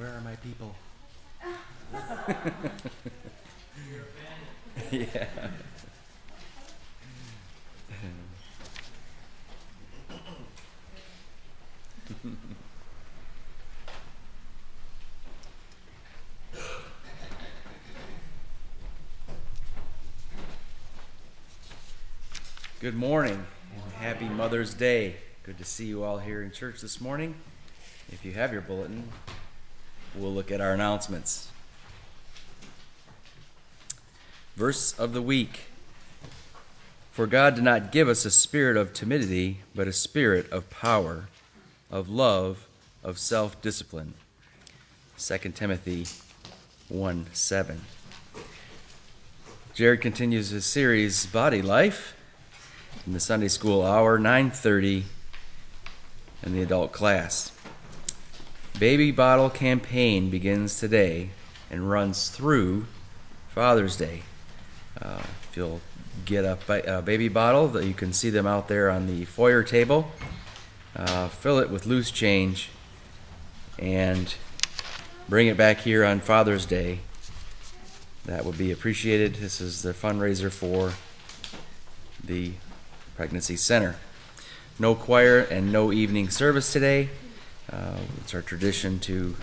Where are my people? Yeah. Good morning and happy Mother's Day. Good to see you all here in church this morning. If you have your bulletin, we'll look at our announcements. Verse of the week. For God did not give us a spirit of timidity, but a spirit of power, of love, of self-discipline. 2 Timothy 1:7. Jared continues his series, Body Life, in the Sunday School Hour, 9:30, in the adult class. Baby Bottle Campaign begins today and runs through Father's Day. If you'll get a baby bottle, you can see them out there on the foyer table. Fill it with loose change and bring it back here on Father's Day. That would be appreciated. This is the fundraiser for the Pregnancy Center. No choir and no evening service today. It's our tradition to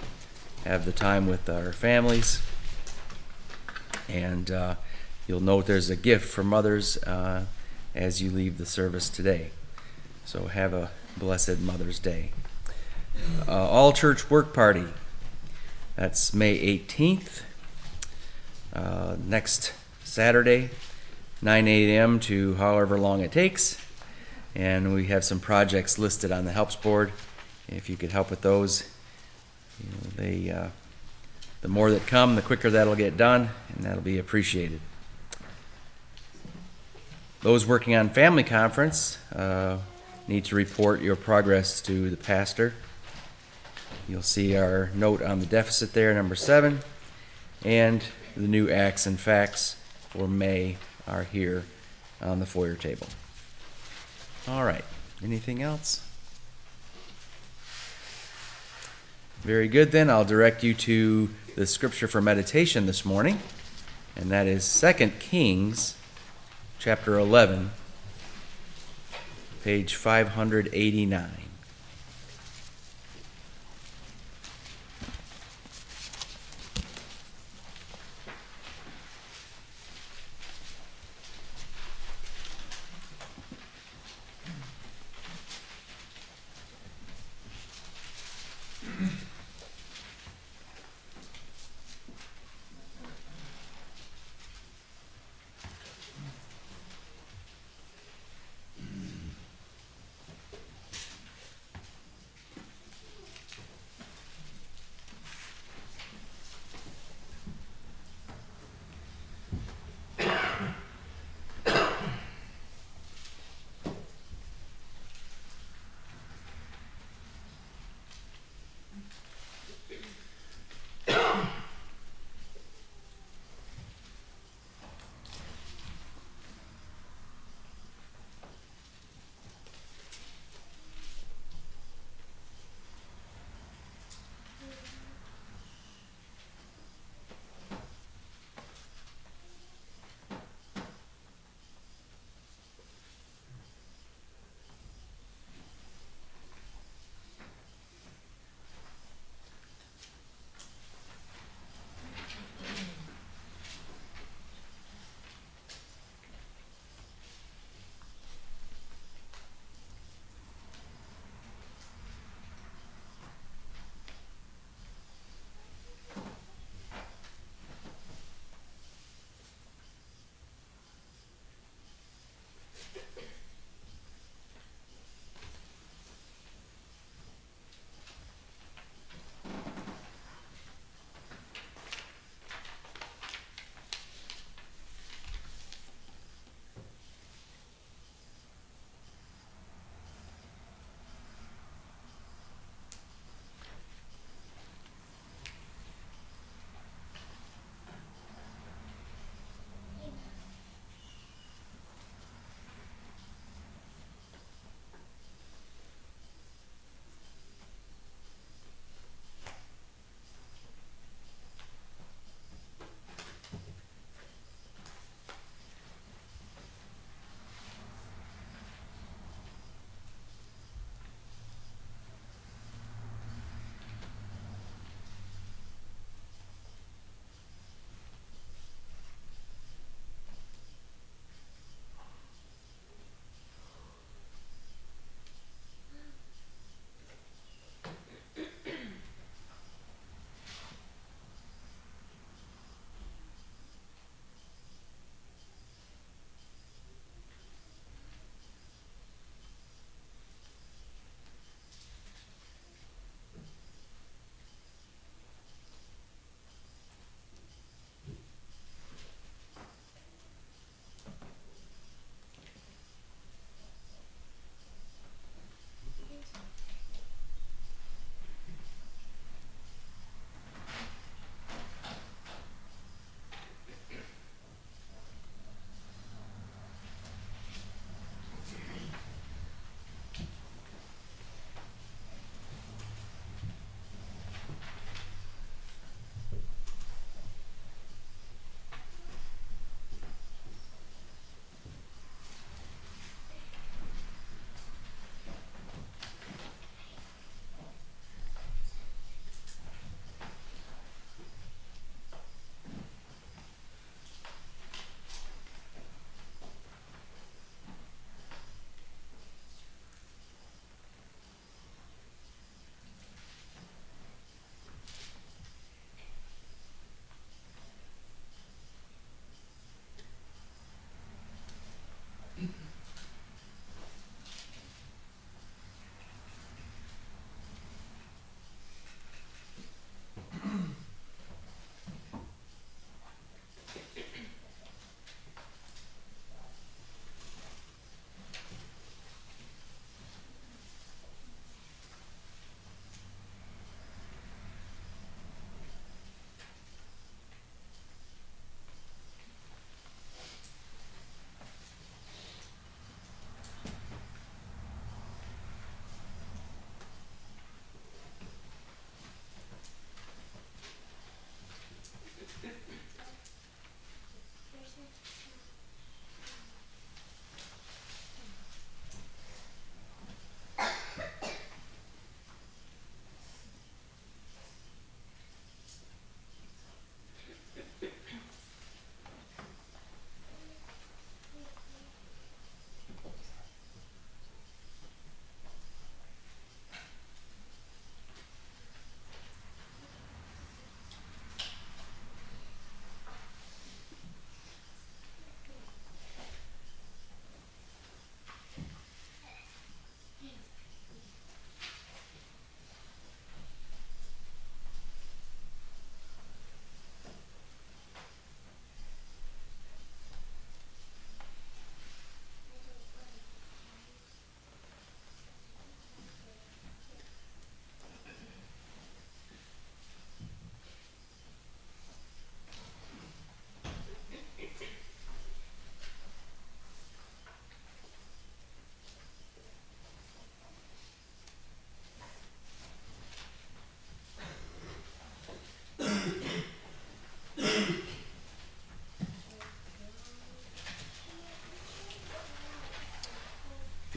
have the time with our families. And you'll note there's a gift for mothers as you leave the service today. So have a blessed Mother's Day. All Church Work Party. That's May 18th. Next Saturday, 9 a.m. to however long it takes. And we have some projects listed on the helps board. If you could help with those, the more that come, the quicker that'll get done, and that'll be appreciated. Those working on family conference need to report your progress to the pastor. You'll see our note on the deficit there, number 7, and the new acts and facts for May are here on the foyer table. All right, anything else? Very good, then. I'll direct you to the scripture for meditation this morning, and that is 2 Kings chapter 11, page 589.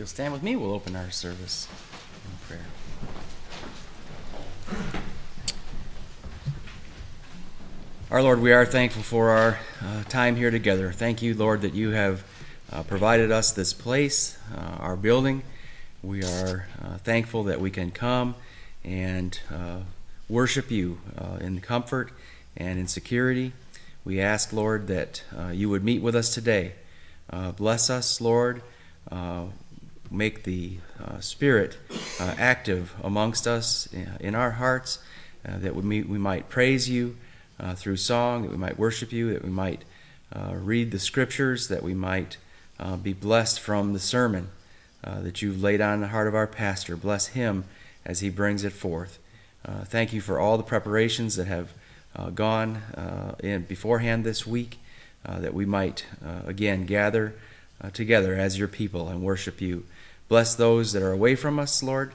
you'll stand with me, we'll open our service in prayer. Our Lord, we are thankful for our time here together. Thank you, Lord, that you have provided us this place, our building. We are thankful that we can come and worship you in comfort and in security. We ask, Lord, that you would meet with us today. Bless us, Lord. Make the Spirit active amongst us in our hearts, that we might praise you through song, that we might worship you, that we might read the Scriptures, that we might be blessed from the sermon that you've laid on the heart of our pastor. Bless him as he brings it forth. Thank you for all the preparations that have gone in beforehand this week, that we might again gather together as your people and worship you. Bless those that are away from us, Lord,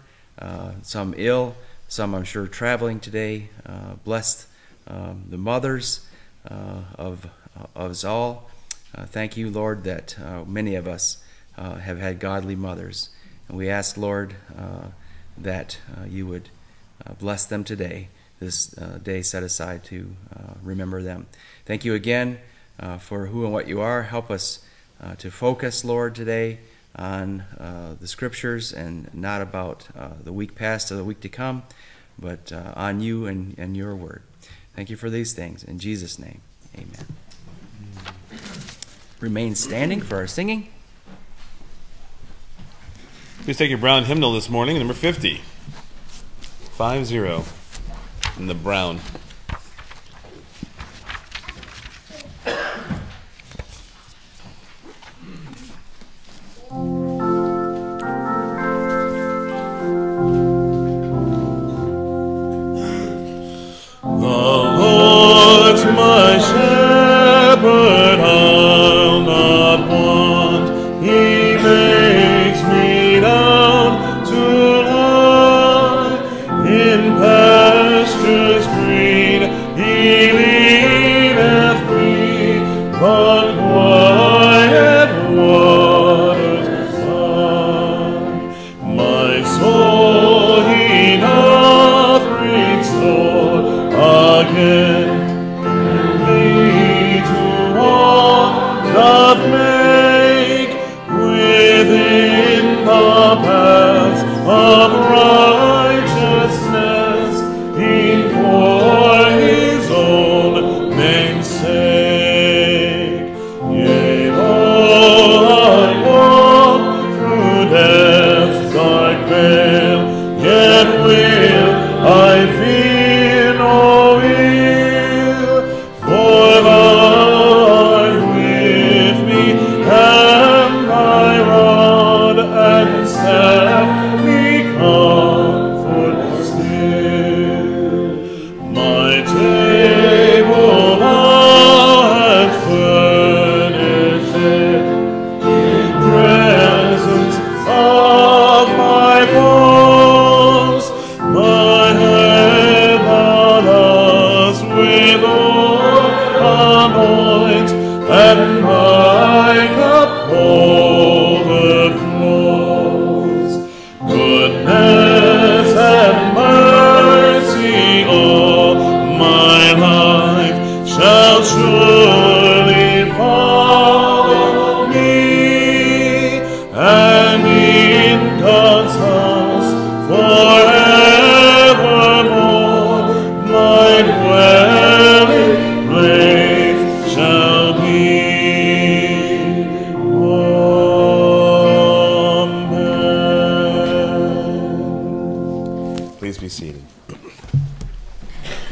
some ill, some I'm sure traveling today. Bless the mothers of us all. Thank you, Lord, that many of us have had godly mothers. And we ask, Lord, that you would bless them today, this day set aside to remember them. Thank you again for who and what you are. Help us to focus, Lord, today on the Scriptures and not about the week past or the week to come, but on you and your word. Thank you for these things. In Jesus' name, amen. Remain standing for our singing. Please take your brown hymnal this morning, number 50. 50 in the brown.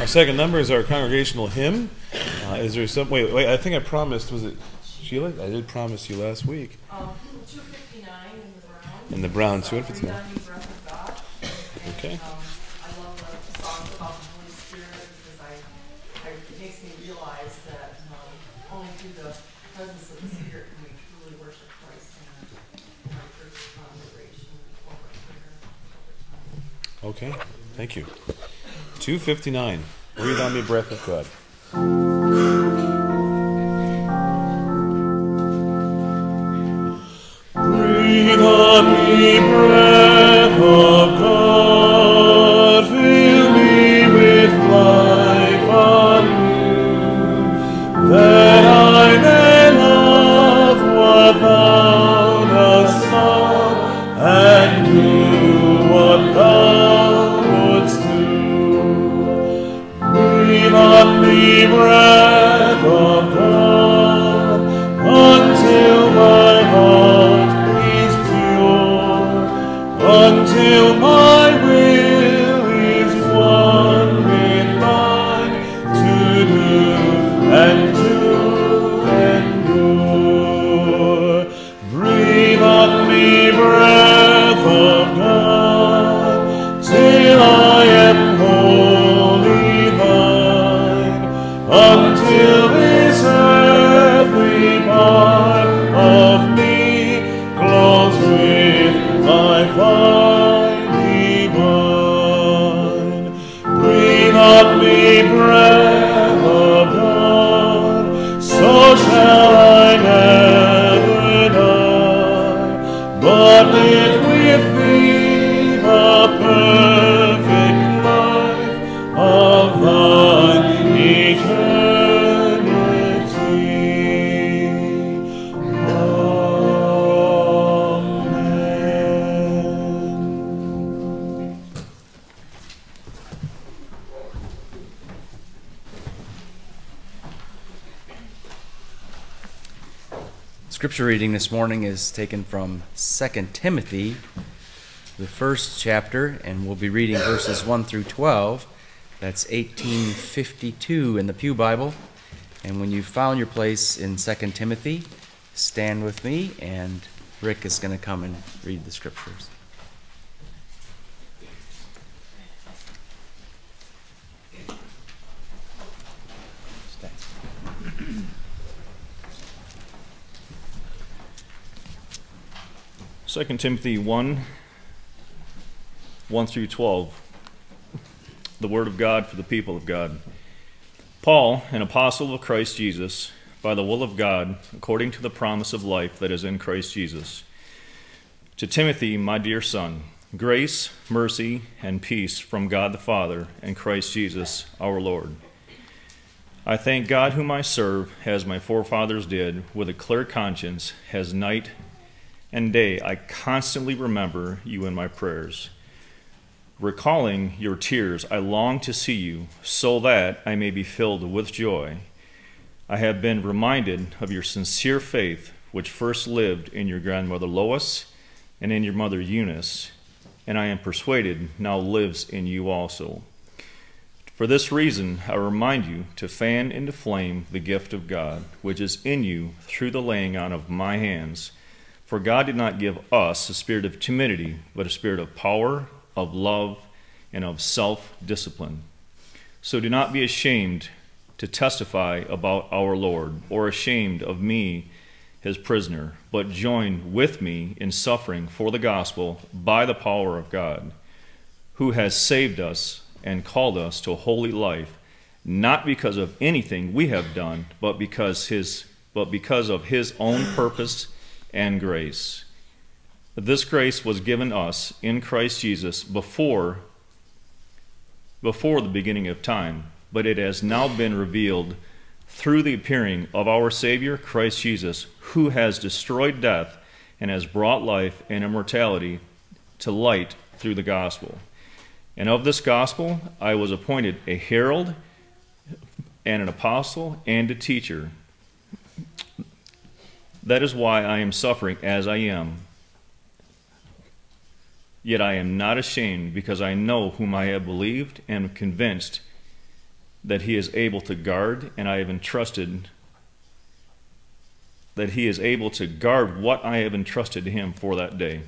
Second number is our congregational hymn. Is there some? Wait. I think I promised. Was it Sheila? I did promise you last week. 259 in the brown. In the brown, 259. Okay. I love the songs about the Holy Spirit because it makes me realize that only through the presence of the Spirit can we truly worship Christ in our church congregation over prayer over time. Okay. Thank you. 259. Breathe on me, breath of God. Breathe on Scripture reading this morning is taken from 2 Timothy, the first chapter, and we'll be reading verses 1 through 12. That's 1852 in the Pew Bible. And when you've found your place in 2 Timothy, stand with me, and Rick is going to come and read the Scriptures. Second Timothy 1 through 12, the word of God for the people of God. Paul, an apostle of Christ Jesus, by the will of God, according to the promise of life that is in Christ Jesus. To Timothy, my dear son, grace, mercy, and peace from God the Father and Christ Jesus, our Lord. I thank God whom I serve, as my forefathers did, with a clear conscience, as night and day I constantly remember you in my prayers. Recalling your tears, I long to see you, so that I may be filled with joy. I have been reminded of your sincere faith, which first lived in your grandmother Lois and in your mother Eunice, and I am persuaded now lives in you also. For this reason, I remind you to fan into flame the gift of God, which is in you through the laying on of my hands. For God did not give us a spirit of timidity, but a spirit of power, of love, and of self-discipline. So do not be ashamed to testify about our Lord, or ashamed of me, his prisoner, but join with me in suffering for the gospel by the power of God, who has saved us and called us to a holy life, not because of anything we have done, but because of his own purpose and grace. This grace was given us in Christ Jesus before the beginning of time, but it has now been revealed through the appearing of our Savior, Christ Jesus, who has destroyed death and has brought life and immortality to light through the gospel. And of this gospel I was appointed a herald and an apostle and a teacher. That is why I am suffering as I am. Yet I am not ashamed, because I know whom I have believed and am convinced that he is able to guard, and I have entrusted that he is able to guard what I have entrusted to him for that day.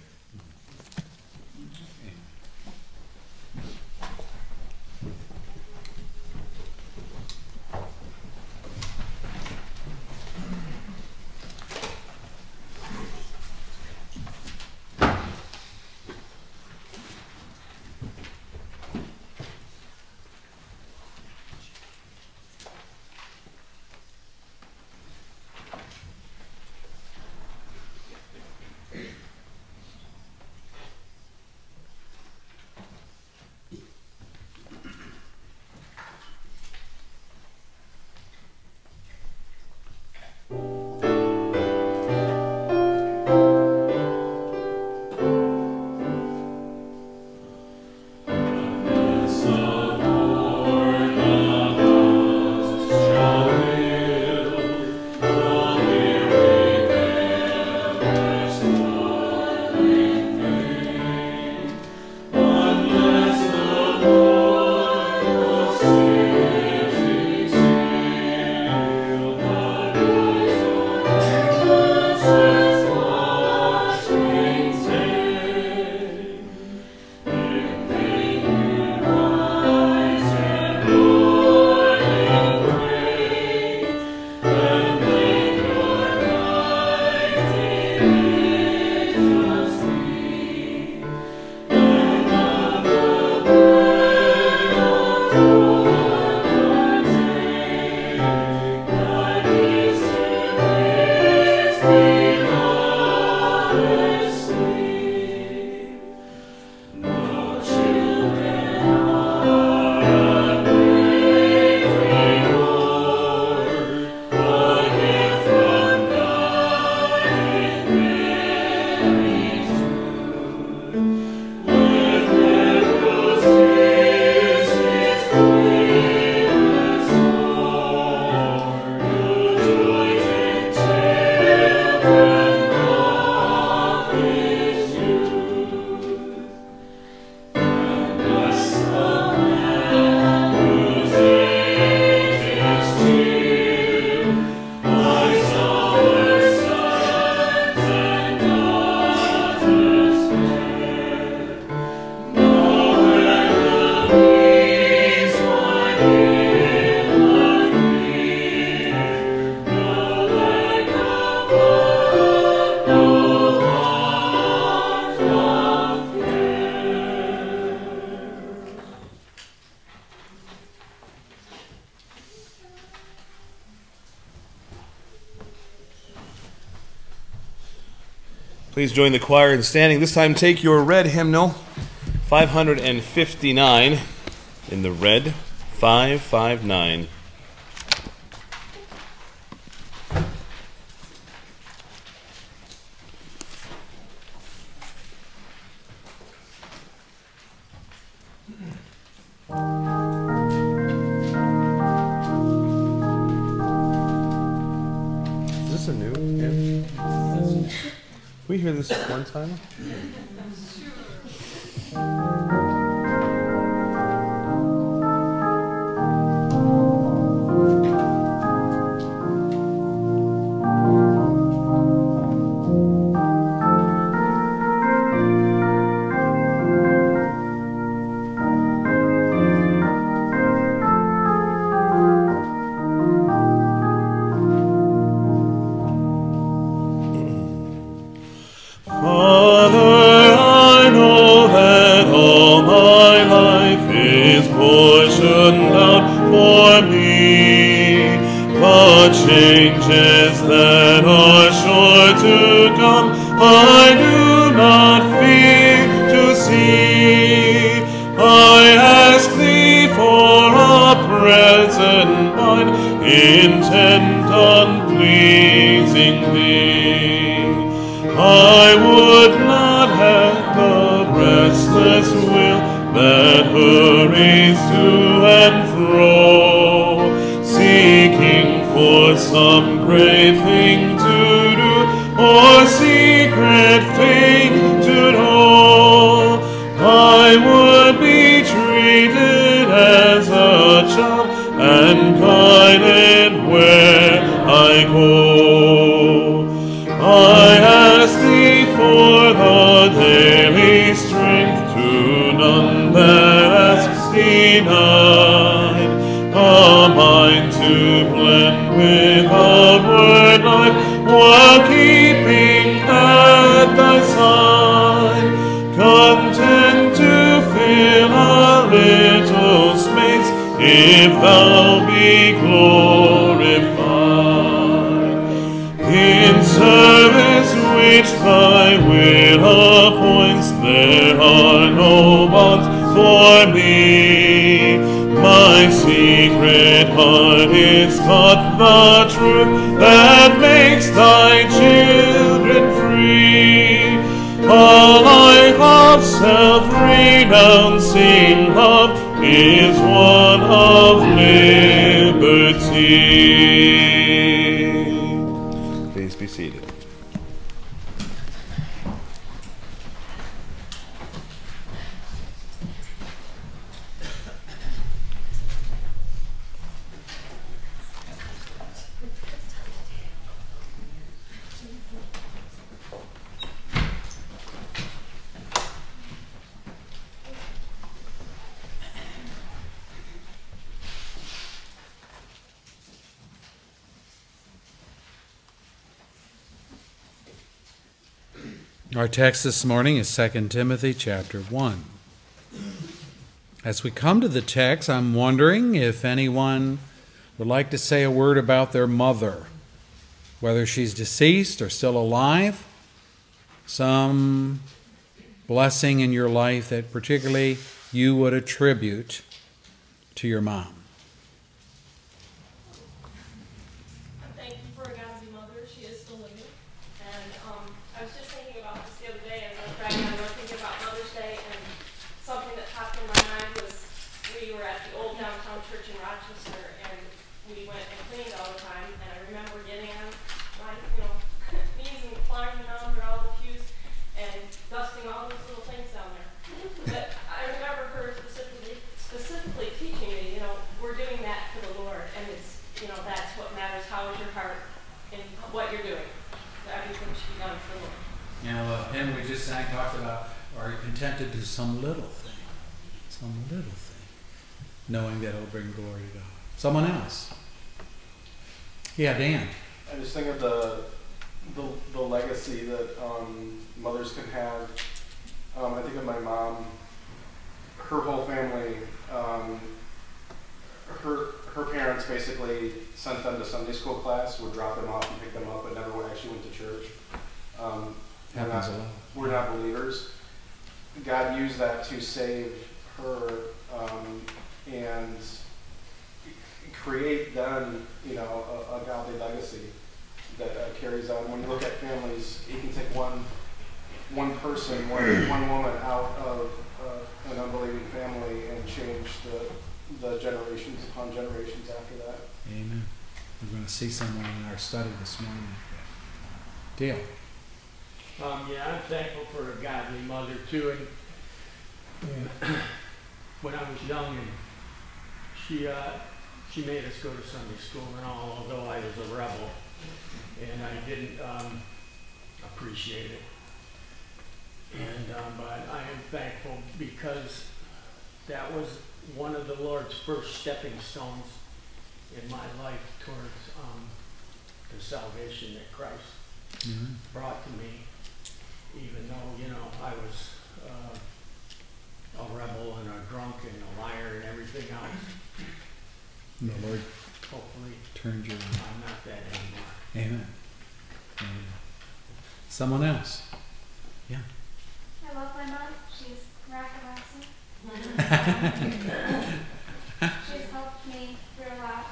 Please join the choir in standing. This time take your red hymnal, 559, in the red, 559. We hear this one time. Our text this morning is 2 Timothy chapter 1. As we come to the text, I'm wondering if anyone would like to say a word about their mother, whether she's deceased or still alive, some blessing in your life that particularly you would attribute to your mom. Knowing that it'll bring glory to God. Someone else? Yeah, Dan. I just think of the legacy that mothers can have. I think of my mom, her whole family, her parents basically sent them to Sunday school class, would drop them off and pick them up, but never actually went to church. and that we're not believers. God used that to save her and create then, a godly legacy that carries on. When you look at families, you can take one person, one woman out of an unbelieving family and change the generations upon generations after that. Amen. We're going to see someone in our study this morning. Dale. I'm thankful for a godly mother too. And when I was young, and she made us go to Sunday school and all, although I was a rebel, and I didn't appreciate it. And but I am thankful because that was one of the Lord's first stepping stones in my life towards the salvation that Christ brought to me, even though, I was a rebel and a drunk and a liar and everything else. And the Lord hopefully turned you around. I'm not that anymore. Amen. Amen. Someone else. Yeah. I love my mom. She's miraculous. She's helped me through a lot,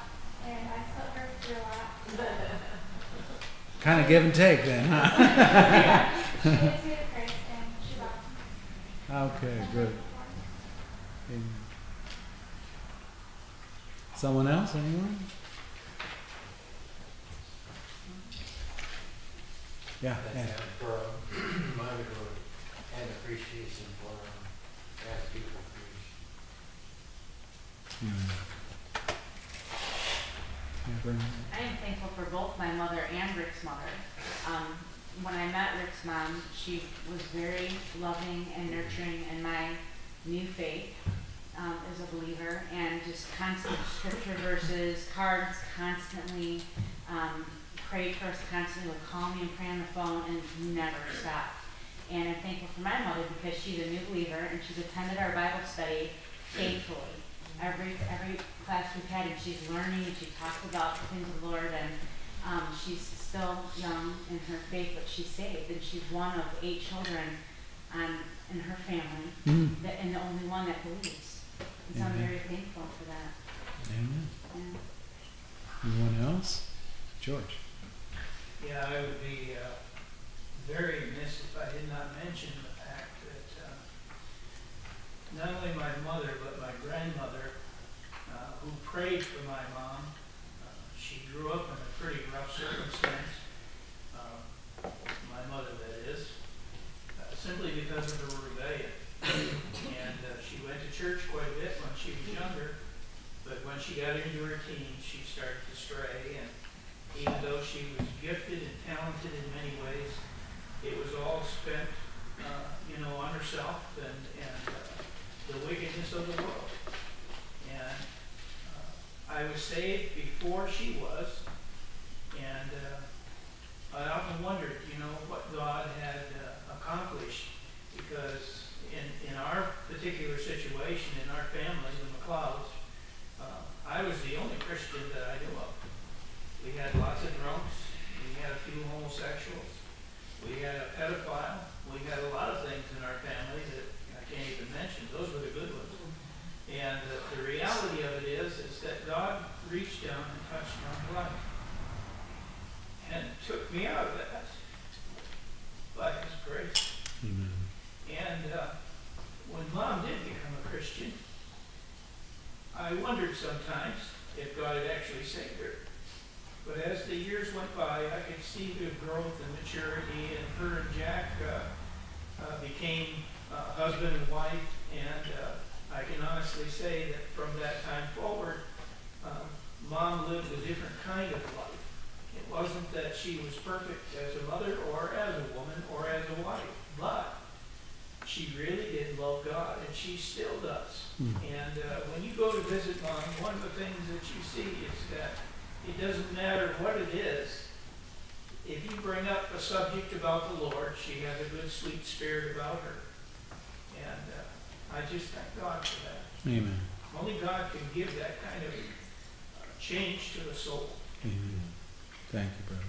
and I put her through a lot. Kind of give and take then, huh? Yeah. She gives me the grace, and she loves me. Okay, good. Amen. Someone else? Anyone? Yeah. Yeah. For motherhood and appreciation for God's beautiful creation. I am thankful for both my mother and Rick's mother. When I met Rick's mom, she was very loving and nurturing in my new faith as a believer, and just constant scripture verses, cards constantly, prayed for us constantly, would call me and pray on the phone, and never stopped. And I'm thankful for my mother because she's a new believer, and she's attended our Bible study faithfully. Every class we've had, and she's learning, and she talks about the things of the Lord, and she's still young in her faith, but she's saved, and she's one of 8 children in her family, and the only one that believes. And so I'm very thankful for that. Amen. Yeah. Anyone else? George. Yeah, I would be very remiss if I did not mention the fact that not only my mother, but my grandmother, who prayed for my mom, she grew up in a pretty rough circumstance, my mother that is, simply because of her rebellion. And she went to church quite a bit when she was younger, but when she got into her teens, she started to stray, and even though she was gifted and talented in many ways, it was all spent, on herself and the wickedness of the world. And I was saved before she was, and I often wondered, what God had accomplished, because in our particular situation, in our family, the McLeods, I was the only Christian that I knew of. We had lots of drunks, we had a few homosexuals, we had a pedophile, we had a lot of things in our family that I can't even mention. Those were the good ones. And the reality of it is that God reached down and touched my life and took me out of that by His grace. Amen. And when Mom did become a Christian, I wondered sometimes if God had actually saved her. But as the years went by, I could see the growth and maturity, and her and Jack became husband and wife, and I can honestly say that from that time forward, Mom lived a different kind of life. It wasn't that she was perfect as a mother or as a woman or as a wife, but she really did love God, and she still does. And when you go to visit Mom, one of the things that you see is that it doesn't matter what it is. If you bring up a subject about the Lord, she has a good, sweet spirit about her. And I just thank God for that. Amen. Only God can give that kind of change to the soul. Amen. Thank you, brother.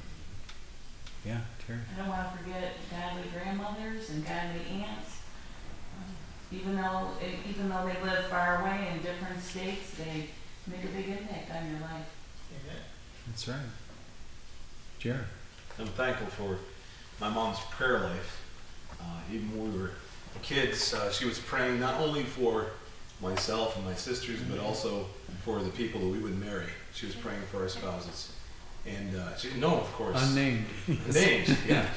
Yeah, Terry. I don't want to forget godly grandmothers and godly aunts. Even though they live far away in different states, they make a big impact on your life. Amen. That's right. Jared. I'm thankful for my mom's prayer life. Even when we were kids, she was praying not only for myself and my sisters, but also for the people that we would marry. She was praying for our spouses. And she didn't know, of course. Unnamed, yeah.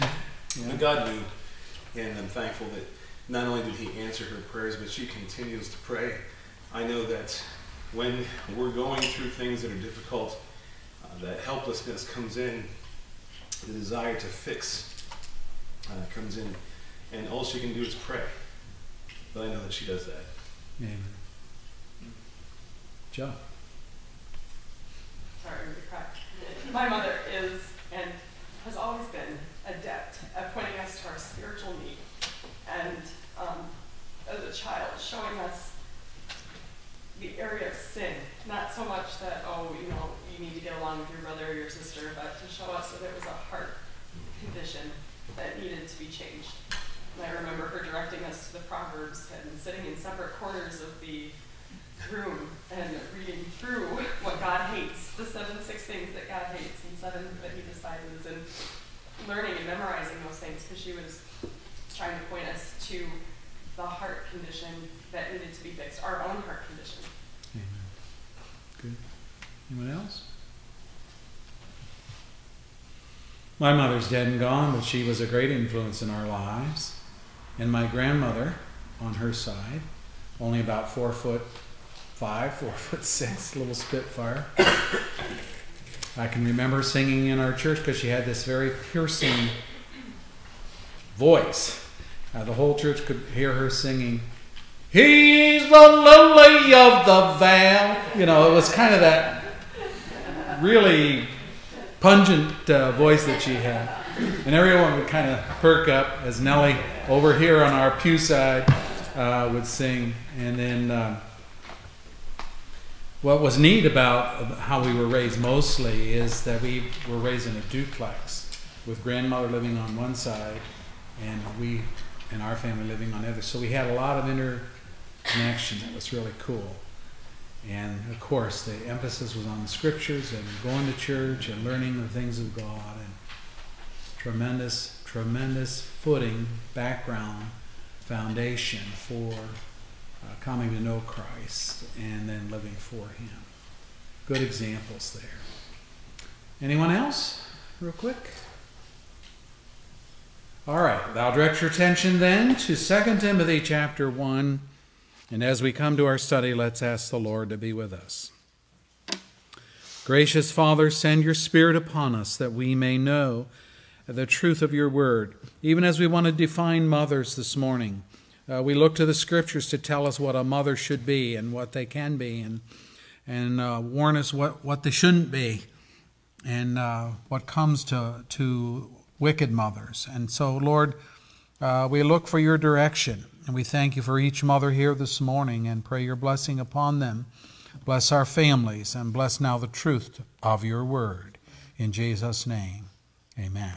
But God knew. And I'm thankful that not only did He answer her prayers, but she continues to pray. I know that when we're going through things that are difficult, that helplessness comes in, the desire to fix comes in, and all she can do is pray. But I know that she does that. Amen. Joe. Sorry, I'm going to cry. My mother is and has always been adept at pointing us to our spiritual need, and as a child, showing us the area of sin. Not so much that, you need to get along with your brother or your sister, but to show us that it was a heart condition that needed to be changed. And I remember her directing us to the Proverbs and sitting in separate corners of the room and reading through what God hates, the 7-6 things that God hates and 7 that He despises, and learning and memorizing those things, because she was trying to point us to the heart condition that needed to be fixed, our own heart condition. Amen. Good. Anyone else? My mother's dead and gone, but she was a great influence in our lives. And my grandmother, on her side, only about 4'5", 4'6", little spitfire. I can remember singing in our church because she had this very piercing voice. The whole church could hear her singing, "He's the lily of the vale." It was kind of that really pungent voice that she had. And everyone would kind of perk up as Nellie over here on our pew side would sing. And then... what was neat about how we were raised mostly is that we were raised in a duplex with grandmother living on one side and we and our family living on the other. So we had a lot of interconnection that was really cool. And of course, the emphasis was on the scriptures and going to church and learning the things of God, and tremendous, tremendous footing, background, foundation for coming to know Christ and then living for Him. Good examples there. Anyone else? Real quick. All right. I'll direct your attention then to 2 Timothy chapter 1. And as we come to our study, let's ask the Lord to be with us. Gracious Father, send your Spirit upon us that we may know the truth of your word. Even as we want to define mothers this morning, we look to the scriptures to tell us what a mother should be and what they can be, and warn us what they shouldn't be, and what comes to wicked mothers. And so, Lord, we look for your direction, and we thank you for each mother here this morning and pray your blessing upon them. Bless our families, and bless now the truth of your word. In Jesus' name, amen.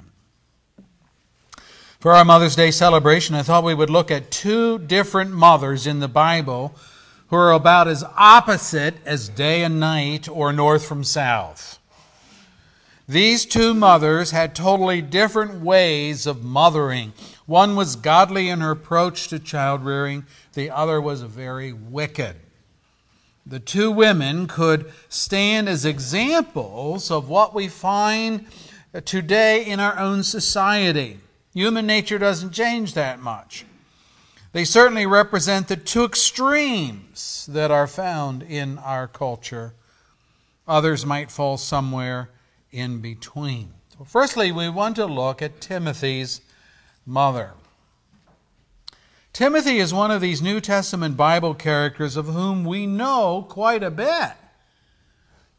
For our Mother's Day celebration, I thought we would look at two different mothers in the Bible who are about as opposite as day and night or north from south. These two mothers had totally different ways of mothering. One was godly in her approach to child rearing. The other was very wicked. The two women could stand as examples of what we find today in our own society. Human nature doesn't change that much. They certainly represent the two extremes that are found in our culture. Others might fall somewhere in between. So firstly, we want to look at Timothy's mother. Timothy is one of these New Testament Bible characters of whom we know quite a bit.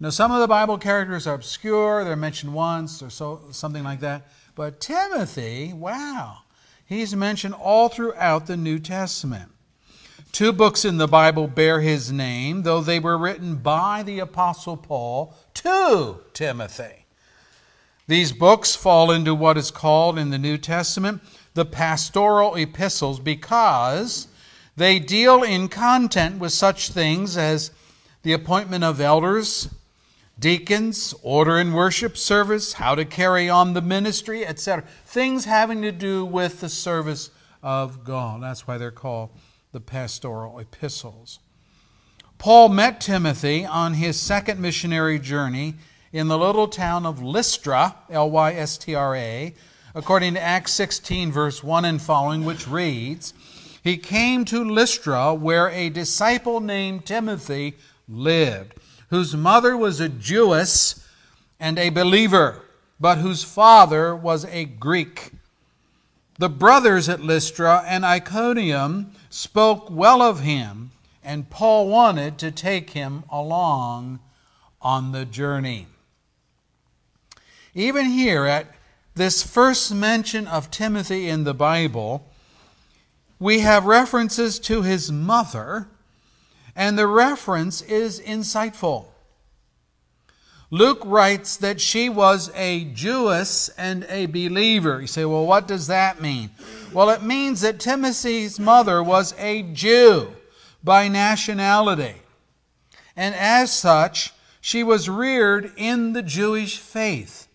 Now, some of the Bible characters are obscure. They're mentioned once or so, something like that. But Timothy, wow, he's mentioned all throughout the New Testament. 2 books in the Bible bear his name, though they were written by the Apostle Paul to Timothy. These books fall into what is called in the New Testament the pastoral epistles because they deal in content with such things as the appointment of elders, deacons, order and worship service, how to carry on the ministry, etc. Things having to do with the service of God. That's why they're called the pastoral epistles. Paul met Timothy on his second missionary journey in the little town of Lystra, L-Y-S-T-R-A, according to Acts 16, verse 1 and following, which reads, "He came to Lystra where a disciple named Timothy lived, whose mother was a Jewess and a believer, but whose father was a Greek. The brothers at Lystra and Iconium spoke well of him, and Paul wanted to take him along on the journey." Even here at this first mention of Timothy in the Bible, we have references to his mother, and the reference is insightful. Luke writes that she was a Jewess and a believer. You say, well, what does that mean? Well, it means that Timothy's mother was a Jew by nationality, and as such, she was reared in the Jewish faith.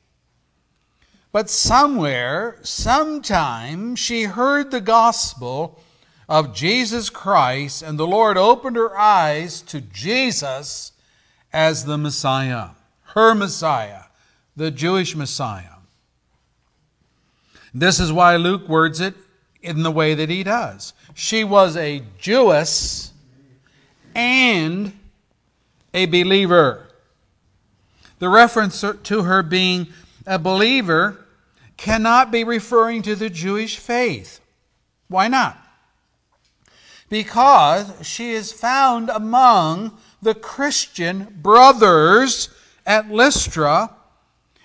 But sometime, she heard the gospel of Jesus Christ, and the Lord opened her eyes to Jesus as the Messiah, her Messiah, the Jewish Messiah. This is why Luke words it in the way that he does. She was a Jewess and a believer. The reference to her being a believer cannot be referring to the Jewish faith. Why not? Because she is found among the Christian brothers at Lystra,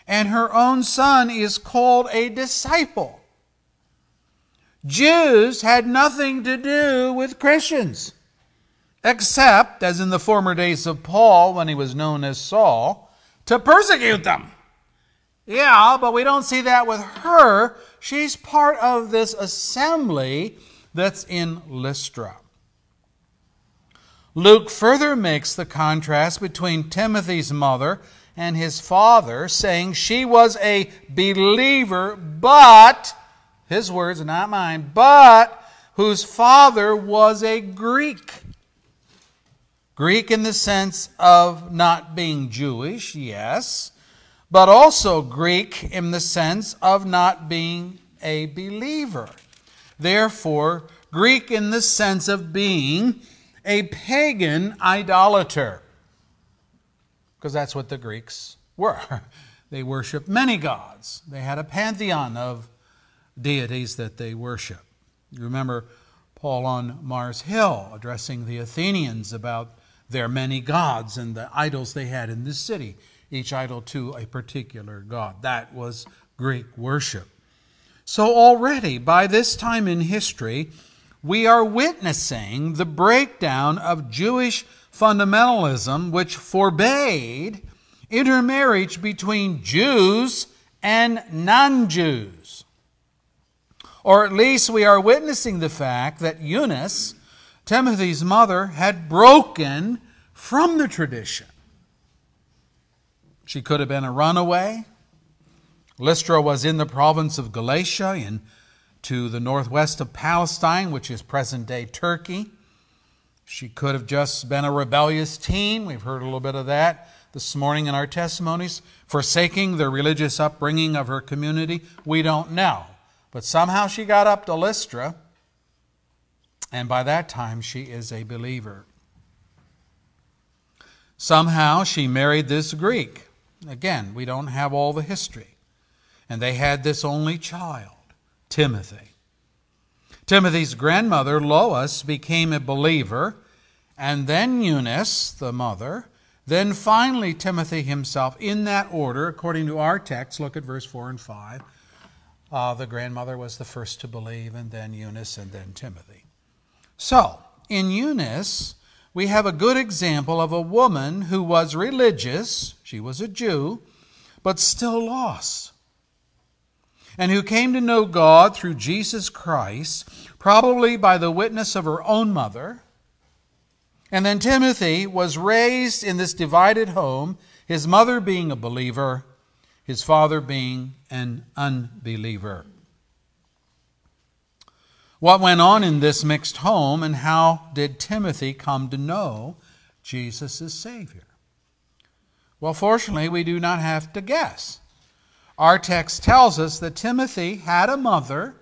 and her own son is called a disciple. Jews had nothing to do with Christians, except, as in the former days of Paul, when he was known as Saul, to persecute them. Yeah, but we don't see that with her. She's part of this assembly that's in Lystra. Luke further makes the contrast between Timothy's mother and his father, saying she was a believer, but, his words are not mine, but whose father was a Greek. Greek in the sense of not being Jewish, yes, but also Greek in the sense of not being a believer. Therefore, Greek in the sense of being a pagan idolater, because that's what the Greeks were. They worshiped many gods. They had a pantheon of deities that they worship. You remember Paul on Mars Hill addressing the Athenians about their many gods and the idols they had in this city, each idol to a particular god. That was Greek worship. So already, by this time in history, we are witnessing the breakdown of Jewish fundamentalism, which forbade intermarriage between Jews and non-Jews. Or at least we are witnessing the fact that Eunice, Timothy's mother, had broken from the tradition. She could have been a runaway. Lystra was in the province of Galatia and to the northwest of Palestine, which is present-day Turkey. She could have just been a rebellious teen. We've heard a little bit of that this morning in our testimonies, forsaking the religious upbringing of her community. We don't know. But somehow she got up to Lystra, and by that time she is a believer. Somehow she married this Greek. Again, we don't have all the history. And they had this only child, Timothy. Timothy's grandmother, Lois, became a believer, and then Eunice, the mother, then finally Timothy himself. In that order, according to our text, look at verse 4 and 5, the grandmother was the first to believe, and then Eunice, and then Timothy. So, in Eunice, we have a good example of a woman who was religious, she was a Jew, but still lost. and who came to know God through Jesus Christ, probably by the witness of her own mother. And then Timothy was raised in this divided home, his mother being a believer, his father being an unbeliever. What went on in this mixed home, and how did Timothy come to know Jesus as Savior? Well, fortunately, we do not have to guess. Our text tells us that Timothy had a mother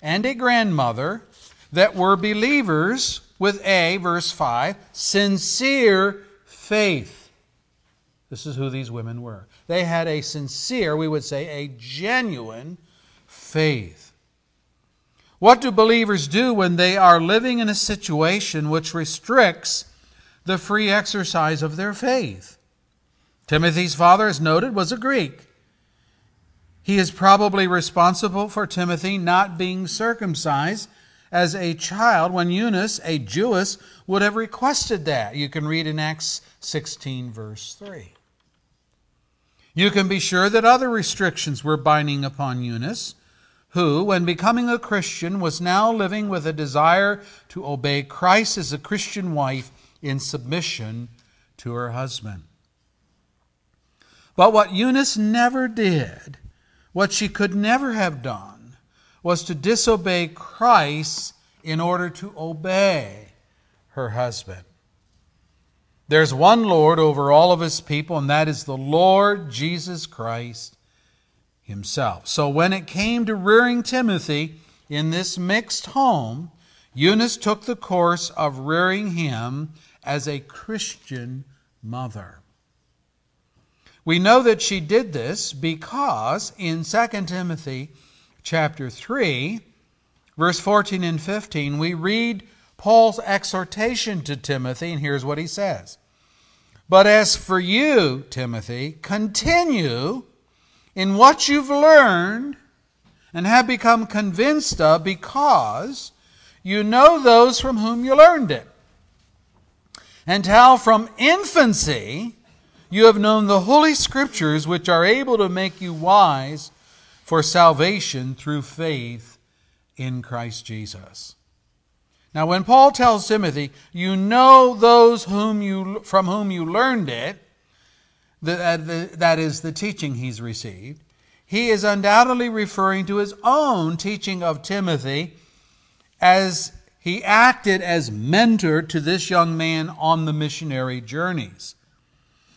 and a grandmother that were believers with a, verse 5, sincere faith. This is who these women were. They had a sincere, we would say, a genuine faith. What do believers do when they are living in a situation which restricts the free exercise of their faith? Timothy's father, as noted, was a Greek. He is probably responsible for Timothy not being circumcised as a child when Eunice, a Jewess, would have requested that. You can read in Acts 16, verse 3. You can be sure that other restrictions were binding upon Eunice, who, when becoming a Christian, was now living with a desire to obey Christ as a Christian wife in submission to her husband. But what Eunice never did, what she could never have done, was to disobey Christ in order to obey her husband. There's one Lord over all of His people, and that is the Lord Jesus Christ Himself. So when it came to rearing Timothy in this mixed home, Eunice took the course of rearing him as a Christian mother. We know that she did this because in 2 Timothy chapter 3, verse 14 and 15, we read Paul's exhortation to Timothy, and here's what he says. But as for you, Timothy, continue in what you've learned and have become convinced of, because you know those from whom you learned it, and how from infancy you have known the Holy Scriptures, which are able to make you wise for salvation through faith in Christ Jesus. Now when Paul tells Timothy, you know those from whom you learned it, that is the teaching he's received, he is undoubtedly referring to his own teaching of Timothy as he acted as mentor to this young man on the missionary journeys.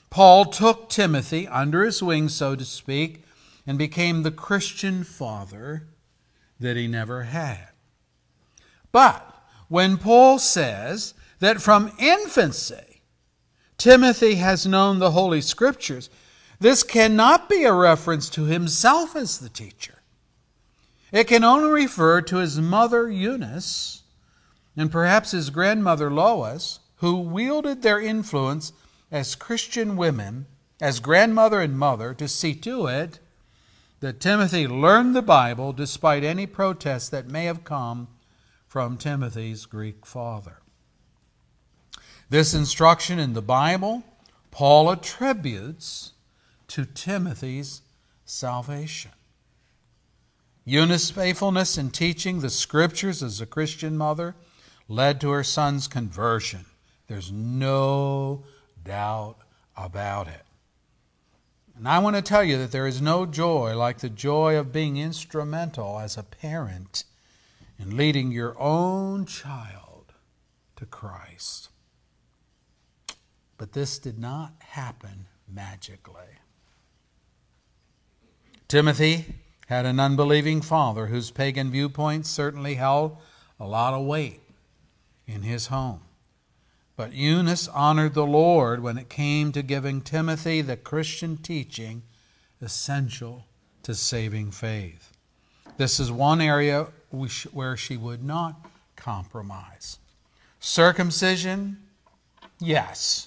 Paul took Timothy under his wing, so to speak, and became the Christian father that he never had. But when Paul says that from infancy Timothy has known the Holy Scriptures, this cannot be a reference to himself as the teacher. It can only refer to his mother Eunice and perhaps his grandmother Lois, who wielded their influence as Christian women, as grandmother and mother, to see to it that Timothy learned the Bible despite any protest that may have come from Timothy's Greek father. This instruction in the Bible, Paul attributes to Timothy's salvation. Eunice's faithfulness in teaching the Scriptures as a Christian mother led to her son's conversion. There's no doubt about it. And I want to tell you that there is no joy like the joy of being instrumental as a parent in leading your own child to Christ. But this did not happen magically. Timothy had an unbelieving father whose pagan viewpoints certainly held a lot of weight in his home. But Eunice honored the Lord when it came to giving Timothy the Christian teaching essential to saving faith. This is one area where she would not compromise. Circumcision, yes.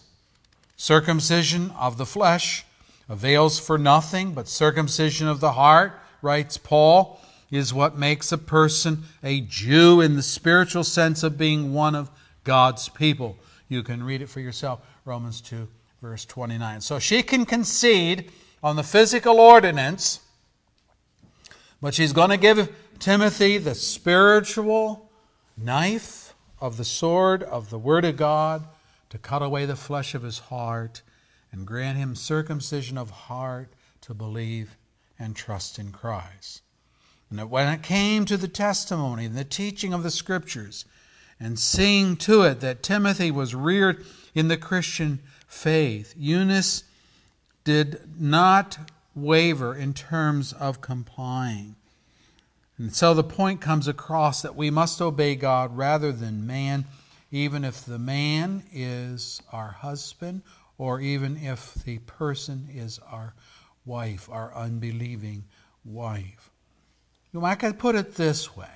Circumcision of the flesh avails for nothing, but circumcision of the heart, writes Paul, is what makes a person a Jew in the spiritual sense of being one of God's people. You can read it for yourself, Romans 2, verse 29. So she can concede on the physical ordinance, But she's going to give Timothy the spiritual knife of the sword of the Word of God to cut away the flesh of his heart and grant him circumcision of heart to believe and trust in Christ. And when it came to the testimony and the teaching of the Scriptures, and seeing to it that Timothy was reared in the Christian faith, Eunice did not waver in terms of complying. And so the point comes across that we must obey God rather than man, even if the man is our husband, or even if the person is our wife, our unbelieving wife. I could put it this way.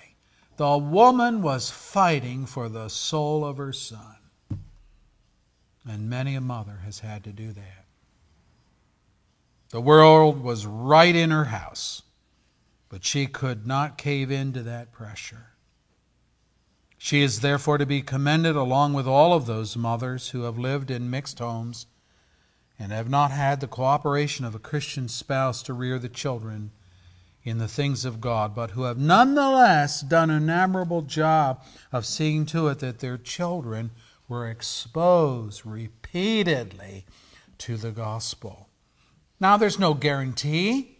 The woman was fighting for the soul of her son. And many a mother has had to do that. The world was right in her house, but she could not cave into that pressure. She is therefore to be commended along with all of those mothers who have lived in mixed homes and have not had the cooperation of a Christian spouse to rear the children in the things of God, but who have nonetheless done an admirable job of seeing to it that their children were exposed repeatedly to the gospel. Now, there's no guarantee.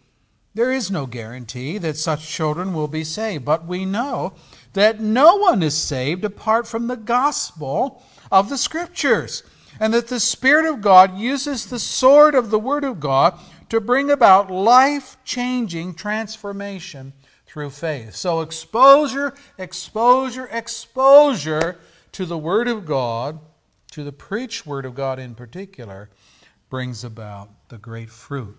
There is no guarantee that such children will be saved. But we know that no one is saved apart from the gospel of the Scriptures, and that the Spirit of God uses the sword of the Word of God to bring about life-changing transformation through faith. So exposure, exposure, exposure to the Word of God, to the preached Word of God in particular, brings about the great fruit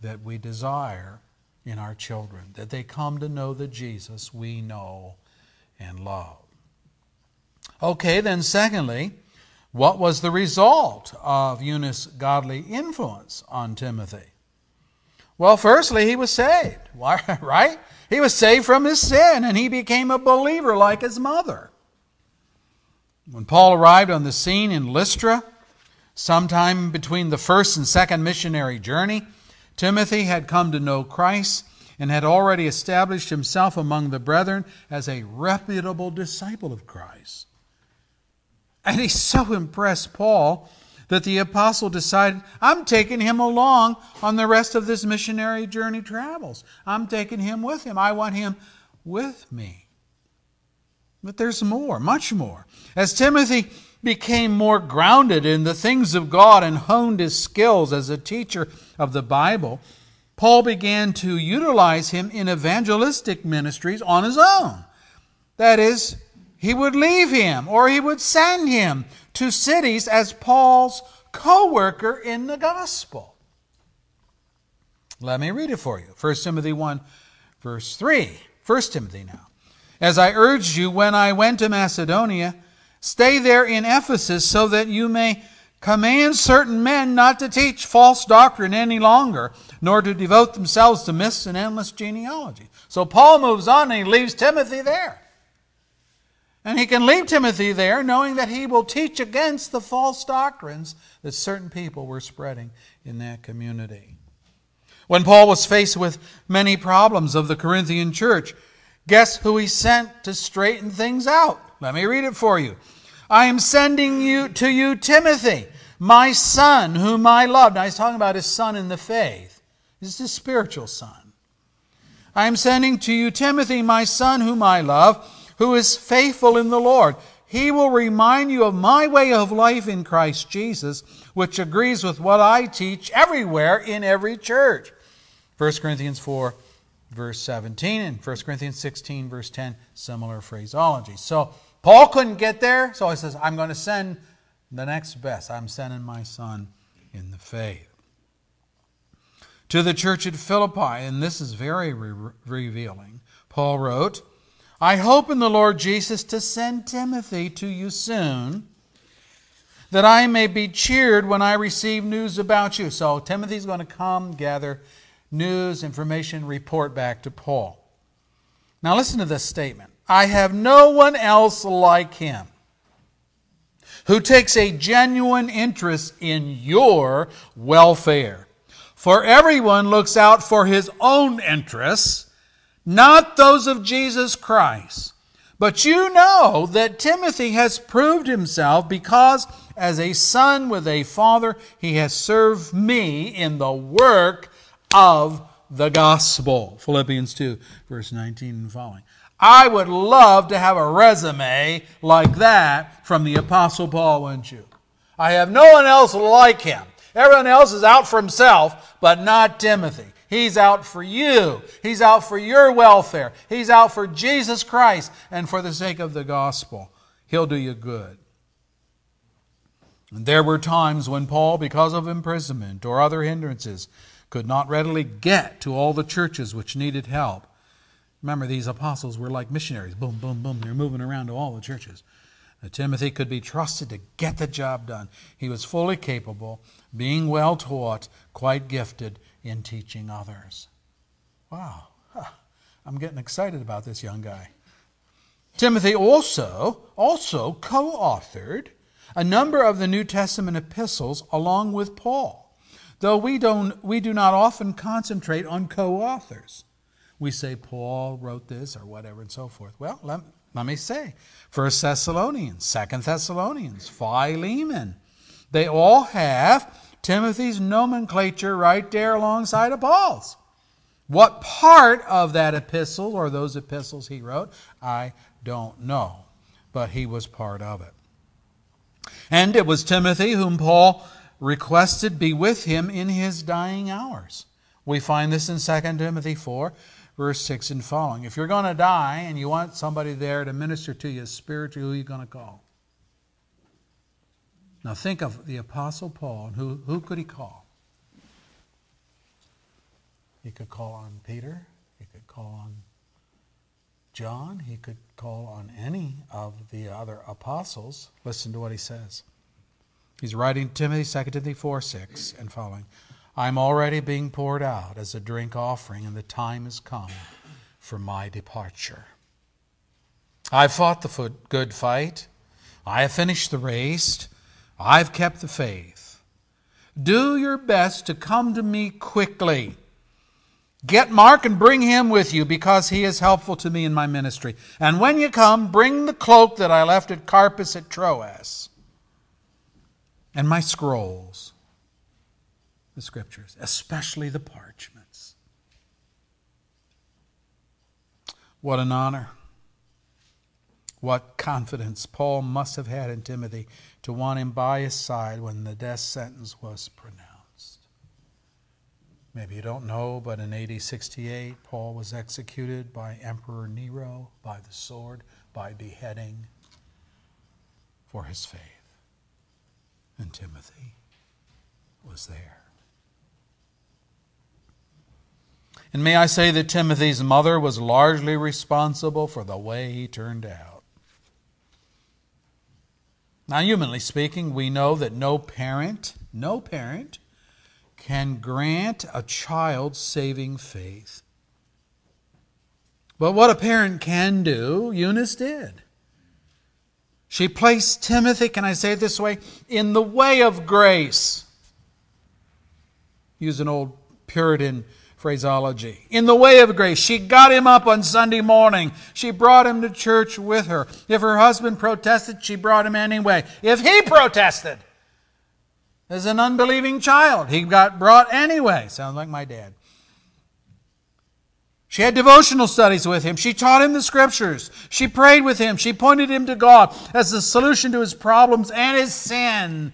that we desire in our children, that they come to know the Jesus we know and love. Okay, then secondly, what was the result of Eunice's godly influence on Timothy? Well, firstly, he was saved, right? He was saved from his sin, and he became a believer like his mother. When Paul arrived on the scene in Lystra, sometime between the first and second missionary journey, Timothy had come to know Christ and had already established himself among the brethren as a reputable disciple of Christ. And he so impressed Paul that the apostle decided, I'm taking him along on the rest of this missionary journey travels. I'm taking him with him. I want him with me. But there's more, much more. As Timothy became more grounded in the things of God and honed his skills as a teacher of the Bible, Paul began to utilize him in evangelistic ministries on his own. That is, he would leave him or he would send him to cities as Paul's co-worker in the gospel. Let me read it for you. 1 Timothy 1, verse 3. 1 Timothy now. As I urged you when I went to Macedonia, stay there in Ephesus so that you may command certain men not to teach false doctrine any longer, nor to devote themselves to myths and endless genealogy. So Paul moves on and he leaves Timothy there. And he can leave Timothy there knowing that he will teach against the false doctrines that certain people were spreading in that community. When Paul was faced with many problems of the Corinthian church, guess who he sent to straighten things out? Let me read it for you. I am sending you to you Timothy, my son, whom I loved. Now he's talking about his son in the faith. This is his spiritual son. I am sending to you Timothy, my son, whom I love, who is faithful in the Lord. He will remind you of my way of life in Christ Jesus, which agrees with what I teach everywhere in every church. 1 Corinthians 4, verse 17, and 1 Corinthians 16, verse 10, similar phraseology. So Paul couldn't get there, so he says, I'm going to send the next best. I'm sending my son in the faith. To the church at Philippi, and this is very revealing, Paul wrote, I hope in the Lord Jesus to send Timothy to you soon, that I may be cheered when I receive news about you. So Timothy's going to come gather news, information, report back to Paul. Now listen to this statement. I have no one else like him who takes a genuine interest in your welfare. For everyone looks out for his own interests, not those of Jesus Christ. But you know that Timothy has proved himself, because as a son with a father, he has served me in the work of the gospel. Philippians 2, verse 19 and following. I would love to have a resume like that from the Apostle Paul, wouldn't you? I have no one else like him. Everyone else is out for himself, but not Timothy. He's out for you. He's out for your welfare. He's out for Jesus Christ and for the sake of the gospel. He'll do you good. And there were times when Paul, because of imprisonment or other hindrances, could not readily get to all the churches which needed help. Remember, these apostles were like missionaries. Boom, boom, boom. They're moving around to all the churches. Now, Timothy could be trusted to get the job done. He was fully capable, being well taught, quite gifted in teaching others. Wow. I'm getting excited about this young guy. Timothy also co-authored a number of the New Testament epistles along with Paul. Though we do not often concentrate on co-authors. We say Paul wrote this or whatever and so forth. Well, let me say, 1 Thessalonians, 2 Thessalonians, Philemon, they all have Timothy's nomenclature right there alongside of Paul's. What part of that epistle or those epistles he wrote, I don't know. But he was part of it. And it was Timothy whom Paul requested be with him in his dying hours. We find this in 2 Timothy 4, verse 6 and following. If you're going to die and you want somebody there to minister to you spiritually, who are you going to call? Now think of the Apostle Paul. And who could he call? He could call on Peter. He could call on John. He could call on any of the other apostles. Listen to what he says. He's writing Timothy, 2 Timothy 4, 6 and following. I'm already being poured out as a drink offering, and the time has come for my departure. I've fought the good fight. I have finished the race. I've kept the faith. Do your best to come to me quickly. Get Mark and bring him with you, because he is helpful to me in my ministry. And when you come, bring the cloak that I left at Carpus at Troas, and my scrolls, the Scriptures, especially the parchments. What an honor. What confidence Paul must have had in Timothy to want him by his side when the death sentence was pronounced. Maybe you don't know, but in AD 68, Paul was executed by Emperor Nero, by the sword, by beheading, for his faith. And Timothy was there. And may I say that Timothy's mother was largely responsible for the way he turned out. Now, humanly speaking, we know that no parent can grant a child saving faith. But what a parent can do, Eunice did. She placed Timothy, can I say it this way, in the way of grace. Use an old Puritan phraseology. In the way of grace. She got him up on Sunday morning. She brought him to church with her. If her husband protested, she brought him anyway. If he protested as an unbelieving child, he got brought anyway. Sounds like my dad. She had devotional studies with him. She taught him the Scriptures. She prayed with him. She pointed him to God as the solution to his problems and his sin.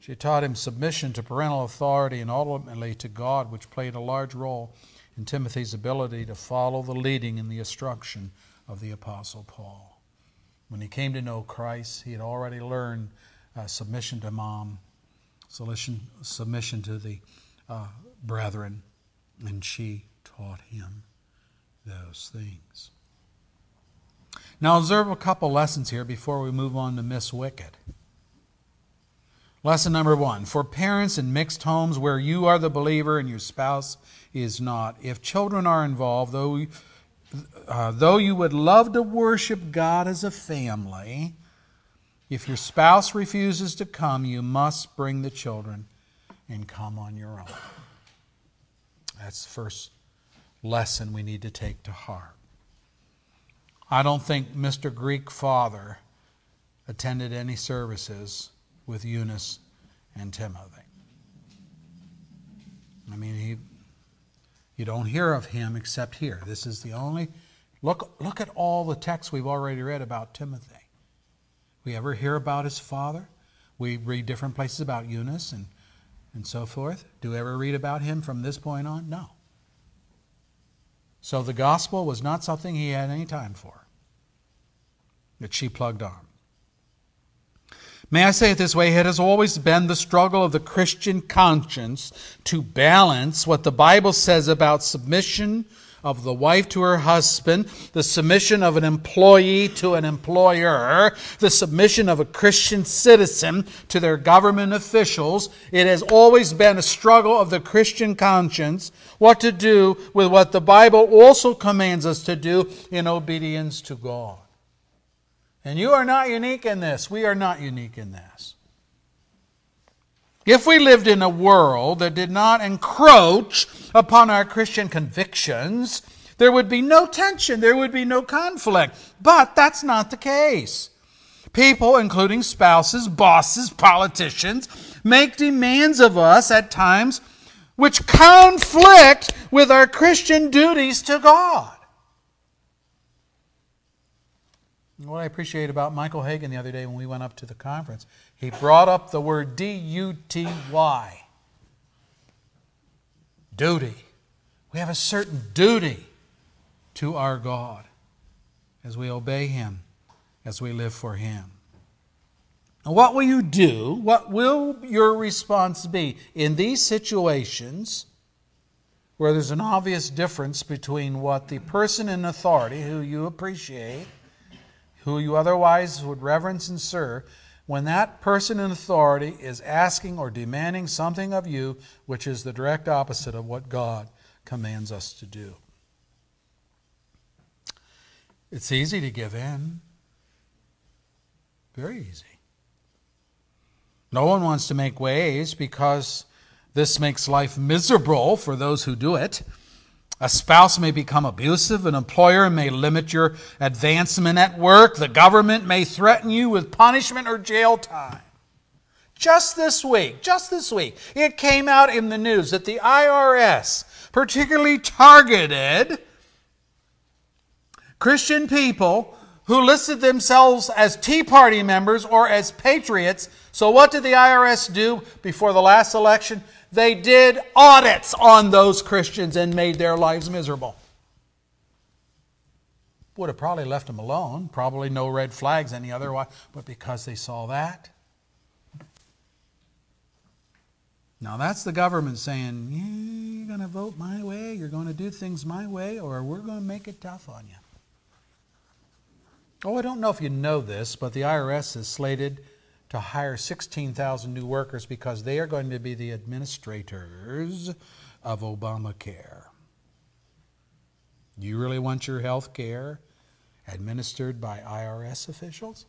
She taught him submission to parental authority and ultimately to God, which played a large role in Timothy's ability to follow the leading and the instruction of the Apostle Paul. When he came to know Christ, he had already learned submission to mom, submission to the brethren, and she taught him those things. Now observe a couple lessons here before we move on to Miss Wicked. Lesson number 1, for parents in mixed homes where you are the believer and your spouse is not, if children are involved, though you would love to worship God as a family, if your spouse refuses to come, you must bring the children and come on your own. That's the first lesson we need to take to heart. I don't think Mr. Greek Father attended any services with Eunice and Timothy. I mean, you don't hear of him except here. This is the only... Look at all the texts we've already read about Timothy. We ever hear about his father? We read different places about Eunice and so forth. Do we ever read about him from this point on? No. So the gospel was not something he had any time for, that she plugged on. May I say it this way? It has always been the struggle of the Christian conscience to balance what the Bible says about submission of the wife to her husband, the submission of an employee to an employer, the submission of a Christian citizen to their government officials. It has always been a struggle of the Christian conscience what to do with what the Bible also commands us to do in obedience to God. And you are not unique in this. We are not unique in this. If we lived in a world that did not encroach upon our Christian convictions, there would be no tension, there would be no conflict. But that's not the case. People, including spouses, bosses, politicians, make demands of us at times which conflict with our Christian duties to God. What I appreciate about Michael Hagin the other day when we went up to the conference, he brought up the word D-U-T-Y. Duty. We have a certain duty to our God as we obey Him, as we live for Him. And what will you do? What will your response be in these situations where there's an obvious difference between what the person in authority, who you appreciate, who you otherwise would reverence and serve, when that person in authority is asking or demanding something of you which is the direct opposite of what God commands us to do. It's easy to give in. Very easy. No one wants to make waves because this makes life miserable for those who do it. A spouse may become abusive. An employer may limit your advancement at work. The government may threaten you with punishment or jail time. Just this week, it came out in the news that the IRS particularly targeted Christian people who listed themselves as Tea Party members or as patriots. So what did the IRS do before the last election? They did audits on those Christians and made their lives miserable. Would have probably left them alone, probably no red flags any otherwise, but because they saw that. Now that's the government saying, yeah, you're going to vote my way, you're going to do things my way, or we're going to make it tough on you. Oh, I don't know if you know this, but the IRS is slated to hire 16,000 new workers because they are going to be the administrators of Obamacare. You really want your health care administered by IRS officials?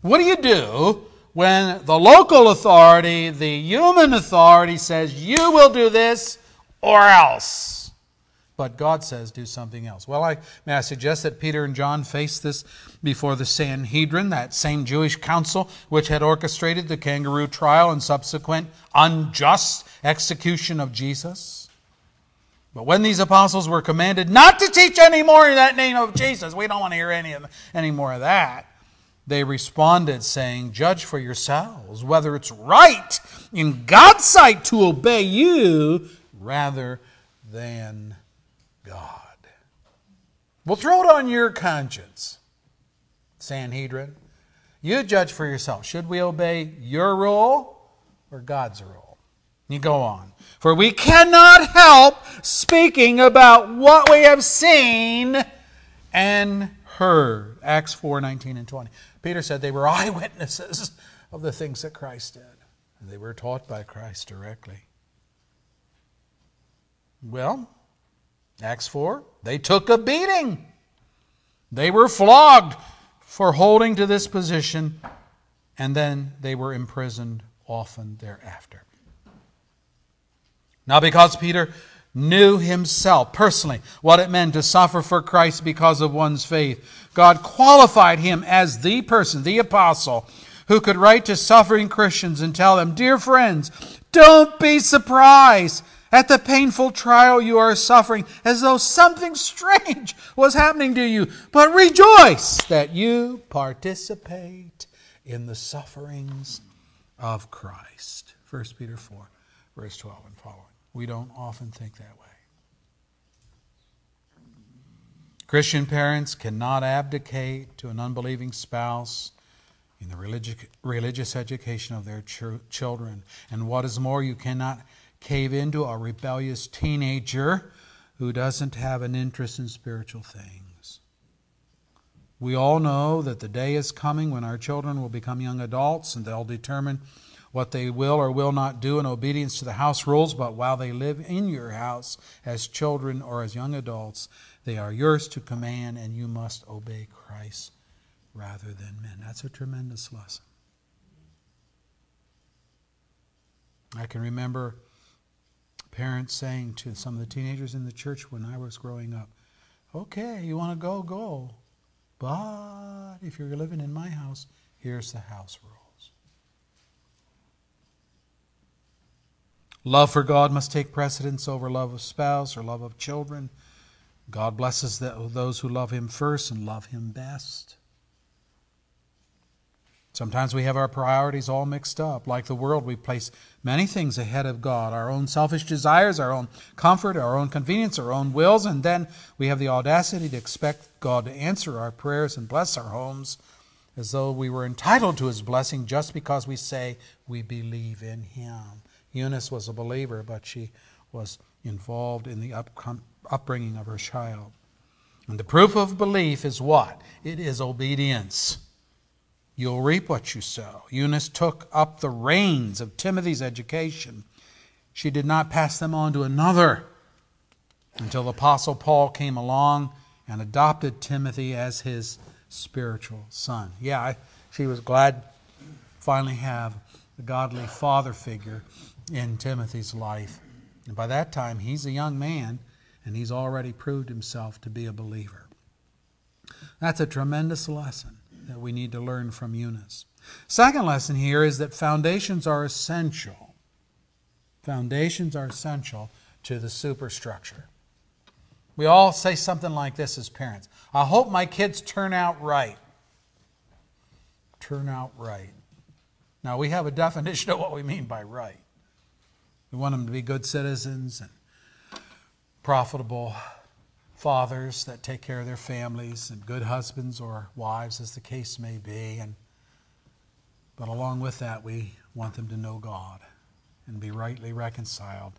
What do you do when the local authority, the human authority says, you will do this or else? But God says, do something else. Well, may I suggest that Peter and John faced this before the Sanhedrin, that same Jewish council which had orchestrated the kangaroo trial and subsequent unjust execution of Jesus. But when these apostles were commanded not to teach any more in that name of Jesus, we don't want to hear any more of that, they responded saying, judge for yourselves whether it's right in God's sight to obey you rather than God. Well, throw it on your conscience, Sanhedrin. You judge for yourself. Should we obey your rule or God's rule? You go on. For we cannot help speaking about what we have seen and heard. Acts 4:19 and 20. Peter said they were eyewitnesses of the things that Christ did. And they were taught by Christ directly. Well, Acts 4, they took a beating. They were flogged for holding to this position, and then they were imprisoned often thereafter. Now, because Peter knew himself personally what it meant to suffer for Christ because of one's faith, God qualified him as the person, the apostle, who could write to suffering Christians and tell them, "Dear friends, don't be surprised at the painful trial you are suffering as though something strange was happening to you, but rejoice that you participate in the sufferings of Christ." 1 Peter 4, verse 12 and following. We don't often think that way. Christian parents cannot abdicate to an unbelieving spouse in the religious education of their children. And what is more, you cannot cave into a rebellious teenager who doesn't have an interest in spiritual things. We all know that the day is coming when our children will become young adults and they'll determine what they will or will not do in obedience to the house rules, but while they live in your house as children or as young adults, they are yours to command, and you must obey Christ rather than men. That's a tremendous lesson. I can remember parents saying to some of the teenagers in the church when I was growing up, "Okay, you want to go, go. But if you're living in my house, here's the house rule." Love for God must take precedence over love of spouse or love of children. God blesses those who love Him first and love Him best. Sometimes we have our priorities all mixed up. Like the world, we place many things ahead of God. Our own selfish desires, our own comfort, our own convenience, our own wills. And then we have the audacity to expect God to answer our prayers and bless our homes as though we were entitled to His blessing just because we say we believe in Him. Eunice was a believer, but she was involved in the upbringing of her child. And the proof of belief is what? It is obedience. You'll reap what you sow. Eunice took up the reins of Timothy's education. She did not pass them on to another until the Apostle Paul came along and adopted Timothy as his spiritual son. Yeah, she was glad to finally have a godly father figure in Timothy's life. And by that time, he's a young man, and he's already proved himself to be a believer. That's a tremendous lesson that we need to learn from Eunice. Second lesson here is that foundations are essential. Foundations are essential to the superstructure. We all say something like this as parents. I hope my kids turn out right. Turn out right. Now, we have a definition of what we mean by right. We want them to be good citizens and profitable fathers that take care of their families and good husbands or wives, as the case may be. But along with that, we want them to know God and be rightly reconciled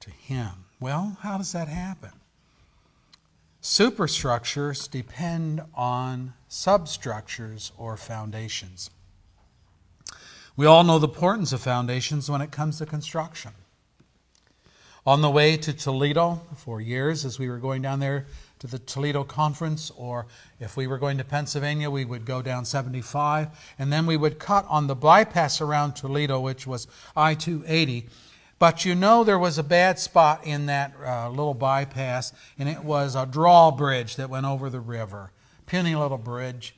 to Him. Well, how does that happen? Superstructures depend on substructures or foundations. We all know the importance of foundations when it comes to construction. On the way to Toledo for years, as we were going down there to the Toledo Conference, or if we were going to Pennsylvania, we would go down 75, and then we would cut on the bypass around Toledo, which was I-280. But you know there was a bad spot in that little bypass, and it was a drawbridge that went over the river. Puny little bridge.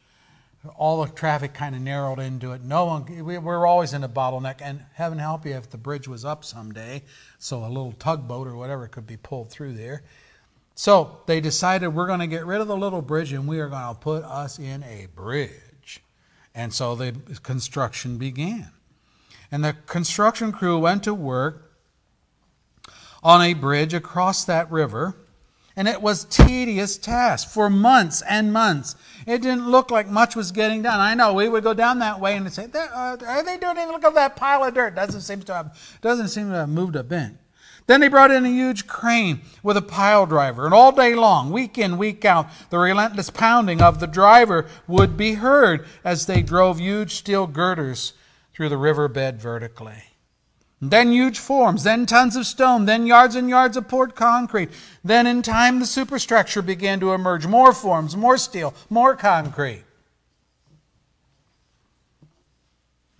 All the traffic kind of narrowed into it. We were always in a bottleneck, and heaven help you if the bridge was up someday, so a little tugboat or whatever could be pulled through there. So they decided we're going to get rid of the little bridge and we are going to put us in a bridge. And so the construction began. And the construction crew went to work on a bridge across that river. And it was a tedious task for months and months. It didn't look like much was getting done. I know we would go down that way and say, "Are they doing anything? Look at that pile of dirt. Doesn't seem to have moved a bit." Then they brought in a huge crane with a pile driver, and all day long, week in, week out, the relentless pounding of the driver would be heard as they drove huge steel girders through the riverbed vertically. Then huge forms, then tons of stone, then yards and yards of poured concrete. Then in time the superstructure began to emerge. More forms, more steel, more concrete.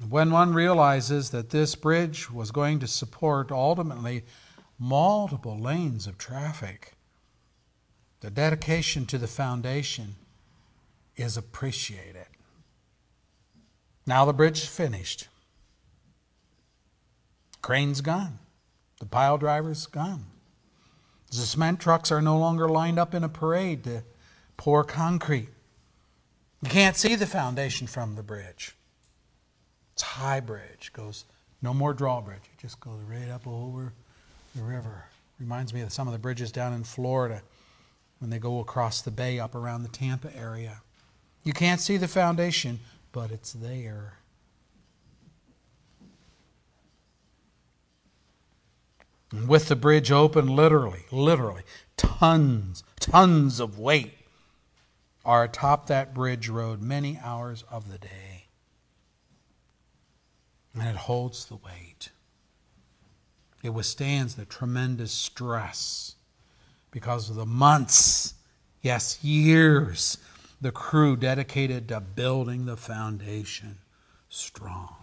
When one realizes that this bridge was going to support ultimately multiple lanes of traffic, the dedication to the foundation is appreciated. Now the bridge is finished. Crane's gone. The pile driver's gone. The cement trucks are no longer lined up in a parade to pour concrete. You can't see the foundation from the bridge. It's a high bridge. Goes no more drawbridge. It just goes right up over the river. Reminds me of some of the bridges down in Florida when they go across the bay up around the Tampa area. You can't see the foundation, but it's there. And with the bridge open, literally, tons of weight are atop that bridge road many hours of the day. And it holds the weight. It withstands the tremendous stress because of the months, yes, years, the crew dedicated to building the foundation strong.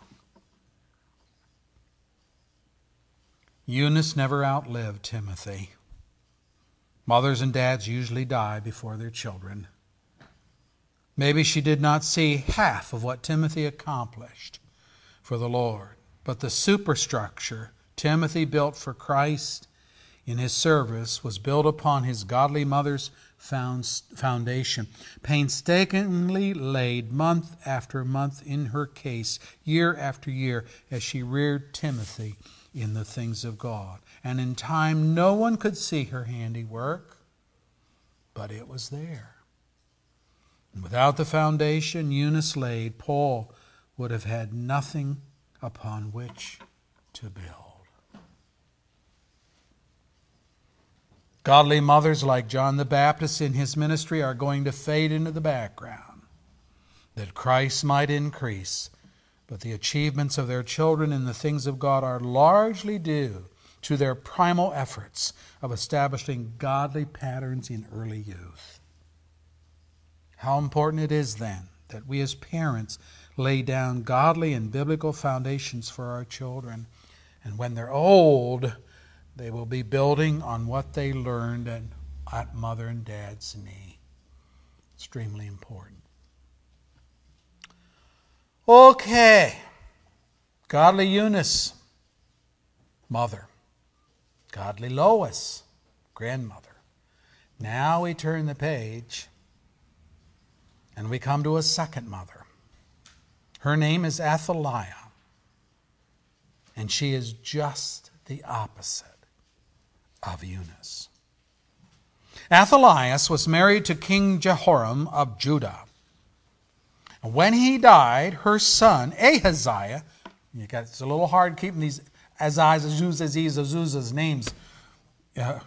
Eunice never outlived Timothy. Mothers and dads usually die before their children. Maybe she did not see half of what Timothy accomplished for the Lord, but the superstructure Timothy built for Christ in his service was built upon his godly mother's foundation, painstakingly laid month after month in her case, year after year, as she reared Timothy in the things of God. And in time, no one could see her handiwork, but it was there. And without the foundation Eunice laid, Paul would have had nothing upon which to build. Godly mothers like John the Baptist in his ministry are going to fade into the background, that Christ might increase. But the achievements of their children in the things of God are largely due to their primal efforts of establishing godly patterns in early youth. How important it is then that we as parents lay down godly and biblical foundations for our children, and when they're old, they will be building on what they learned at mother and dad's knee. Extremely important. Okay. Godly Eunice, mother. Godly Lois, grandmother. Now we turn the page and we come to a second mother. Her name is Athaliah, and she is just the opposite of Eunice. Athaliah was married to King Jehoram of Judah. When he died, her son Ahaziah, it's a little hard keeping these Azuzah's names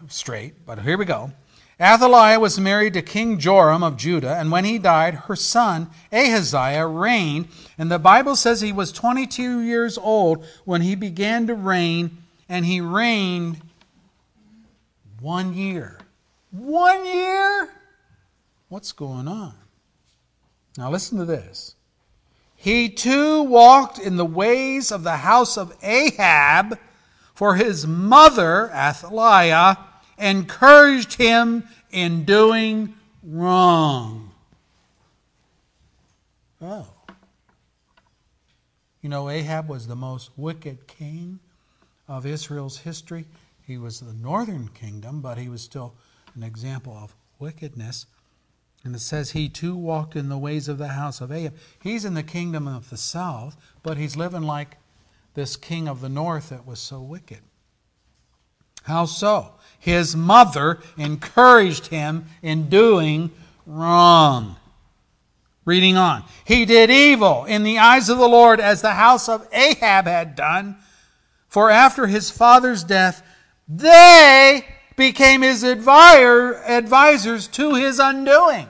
straight, but here we go. Athaliah was married to King Joram of Judah, and when he died, her son Ahaziah reigned, and the Bible says he was 22 years old when he began to reign, and he reigned 1 year. 1 year? What's going on? Now listen to this. He too walked in the ways of the house of Ahab, for his mother, Athaliah, encouraged him in doing wrong. Oh. You know, Ahab was the most wicked king of Israel's history. He was the northern kingdom, but he was still an example of wickedness. And it says he too walked in the ways of the house of Ahab. He's in the kingdom of the south, but he's living like this king of the north that was so wicked. How so? His mother encouraged him in doing wrong. Reading on. He did evil in the eyes of the Lord as the house of Ahab had done, for after his father's death, they became his advisors to his undoing.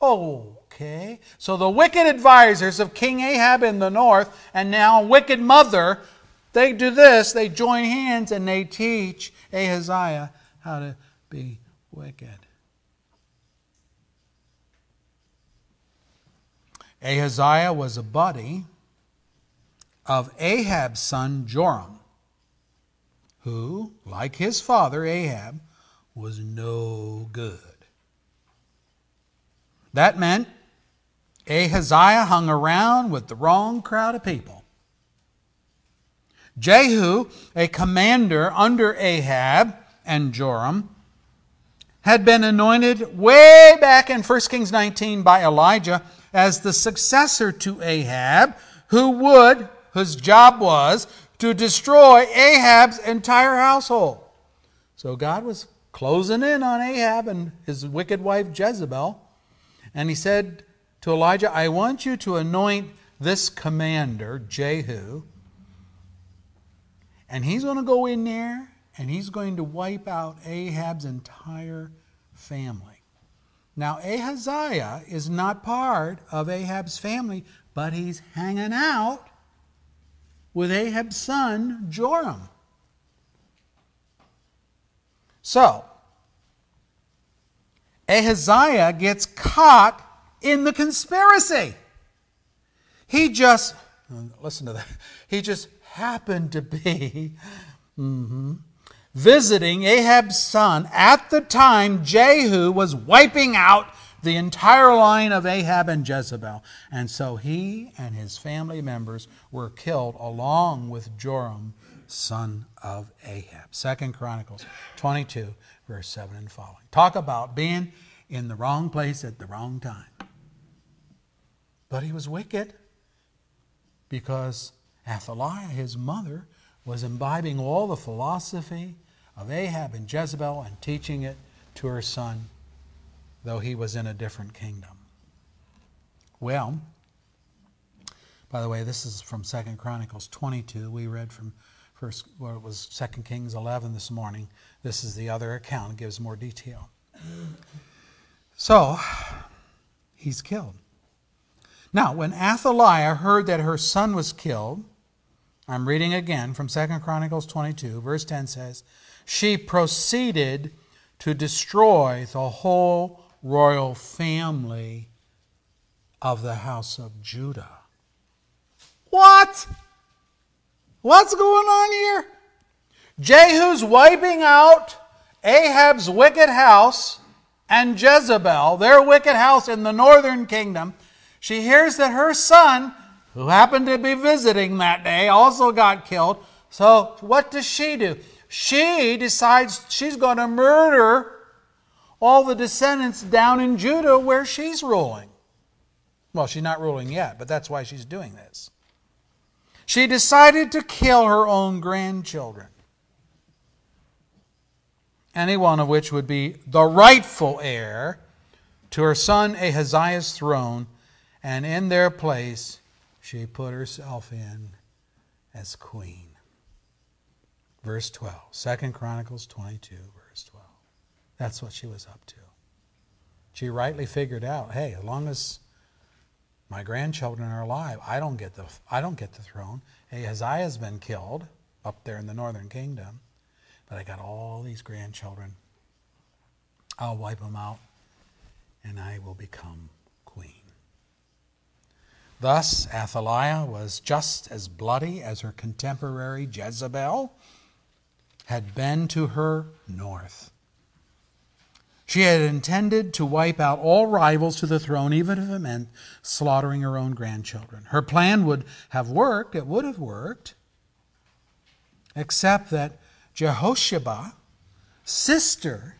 Okay. So the wicked advisors of King Ahab in the north, and now wicked mother, they do this, they join hands and they teach Ahaziah how to be wicked. Ahaziah was a buddy of Ahab's son Joram, who, like his father Ahab, was no good. That meant Ahaziah hung around with the wrong crowd of people. Jehu, a commander under Ahab and Joram, had been anointed way back in 1 Kings 19 by Elijah as the successor to Ahab, whose job was to destroy Ahab's entire household. So God was closing in on Ahab and his wicked wife Jezebel. And he said to Elijah, I want you to anoint this commander, Jehu, and he's going to go in there and he's going to wipe out Ahab's entire family. Now, Ahaziah is not part of Ahab's family, but he's hanging out with Ahab's son, Joram. So, Ahaziah gets caught in the conspiracy. He just happened to be visiting Ahab's son at the time Jehu was wiping out the entire line of Ahab and Jezebel. And so he and his family members were killed along with Joram, son of Ahab. 2 Chronicles 22, verse 7 and following. Talk about being in the wrong place at the wrong time. But he was wicked because Athaliah, his mother, was imbibing all the philosophy of Ahab and Jezebel and teaching it to her son, though he was in a different kingdom. Well, by the way, this is from 2 Chronicles 22. We read from it was 2 Kings 11 this morning. This is the other account. It gives more detail. So, he's killed. Now, when Athaliah heard that her son was killed, I'm reading again from 2 Chronicles 22, verse 10 says, she proceeded to destroy the whole royal family of the house of Judah. What? What's going on here? Jehu's wiping out Ahab's wicked house and Jezebel, their wicked house in the northern kingdom. She hears that her son, who happened to be visiting that day, also got killed. So what does she do? She decides she's going to murder all the descendants down in Judah where she's ruling. Well, she's not ruling yet, but that's why she's doing this. She decided to kill her own grandchildren, any one of which would be the rightful heir to her son Ahaziah's throne, and in their place she put herself in as queen. Verse 12, 2 Chronicles 22, verse 12. That's what she was up to. She rightly figured out, hey, as long as my grandchildren are alive, I don't get the throne. Ahaziah's been killed up there in the northern kingdom, but I got all these grandchildren. I'll wipe them out, and I will become queen. Thus, Athaliah was just as bloody as her contemporary Jezebel had been to her north. She had intended to wipe out all rivals to the throne, even if it meant slaughtering her own grandchildren. Her plan would have worked, it would have worked, except that Jehosheba, sister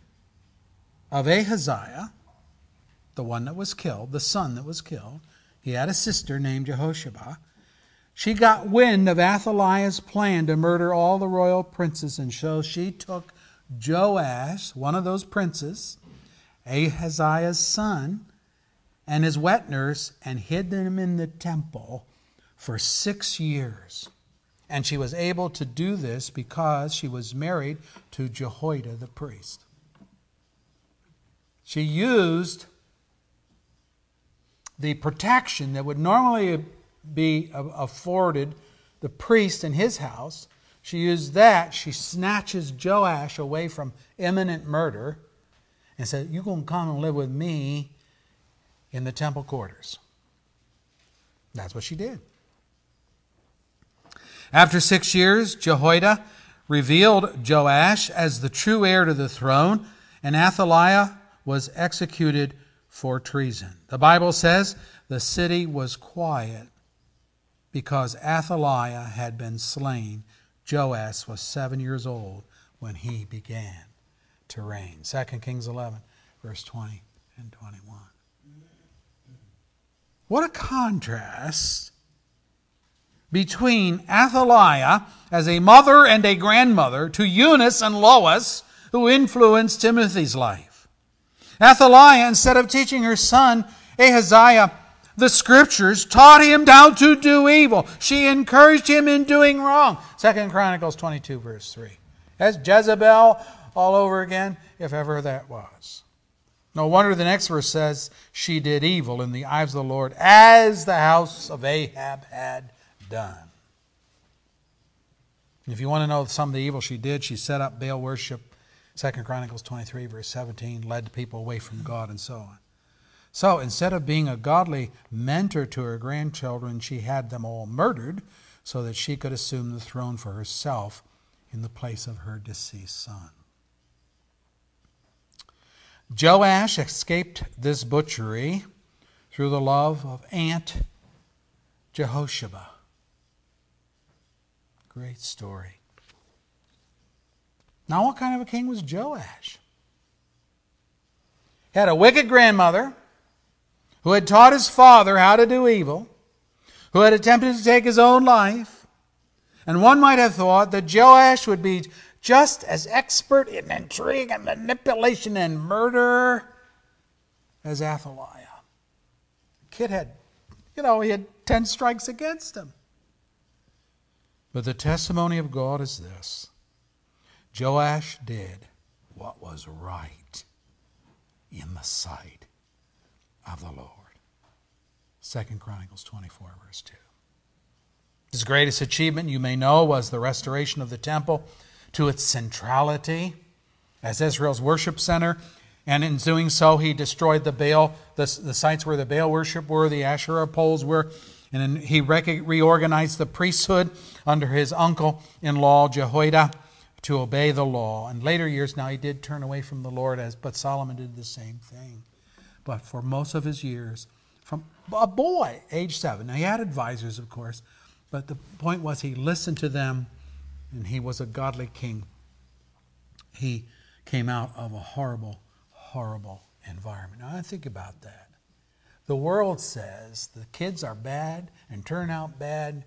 of Ahaziah, the one that was killed, the son that was killed, he had a sister named Jehosheba. She got wind of Athaliah's plan to murder all the royal princes, and so she took Joash, one of those princes, Ahaziah's son, and his wet nurse, and hid them in the temple for 6 years. And she was able to do this because she was married to Jehoiada the priest. She used the protection that would normally be afforded the priest in his house. She used that. She snatches Joash away from imminent murder and said, you're going to come and live with me in the temple quarters. That's what she did. After 6 years, Jehoiada revealed Joash as the true heir to the throne, and Athaliah was executed for treason. The Bible says the city was quiet because Athaliah had been slain. Joash was 7 years old when he began to reign. 2 Kings 11, verse 20 and 21. What a contrast between Athaliah as a mother and a grandmother to Eunice and Lois, who influenced Timothy's life. Athaliah, instead of teaching her son Ahaziah the Scriptures, taught him how to do evil. She encouraged him in doing wrong. 2 Chronicles 22, verse 3. That's Jezebel all over again, if ever that was. No wonder the next verse says, she did evil in the eyes of the Lord, as the house of Ahab had done. If you want to know some of the evil she did, she set up Baal worship. 2 Chronicles 23, verse 17, led people away from God and so on. So instead of being a godly mentor to her grandchildren, she had them all murdered so that she could assume the throne for herself in the place of her deceased son. Joash escaped this butchery through the love of Aunt Jehosheba. Great story. Now, what kind of a king was Joash? He had a wicked grandmother who had taught his father how to do evil, who had attempted to take his own life, and one might have thought that Joash would be just as expert in intrigue and manipulation and murder as Athaliah. The kid had, he had 10 strikes against him. But the testimony of God is this: Joash did what was right in the sight of the Lord. 2 Chronicles 24, verse 2. His greatest achievement, you may know, was the restoration of the temple to its centrality as Israel's worship center. And in doing so, he destroyed the sites where the Baal worship were, the Asherah poles were, and he reorganized the priesthood under his uncle-in-law, Jehoiada, to obey the law. In later years, now, he did turn away from the Lord, but Solomon did the same thing. But for most of his years, from a boy, age 7. Now, he had advisors, of course, but the point was he listened to them, and he was a godly king. He came out of a horrible, horrible environment. Now, think about that. The world says the kids are bad and turn out bad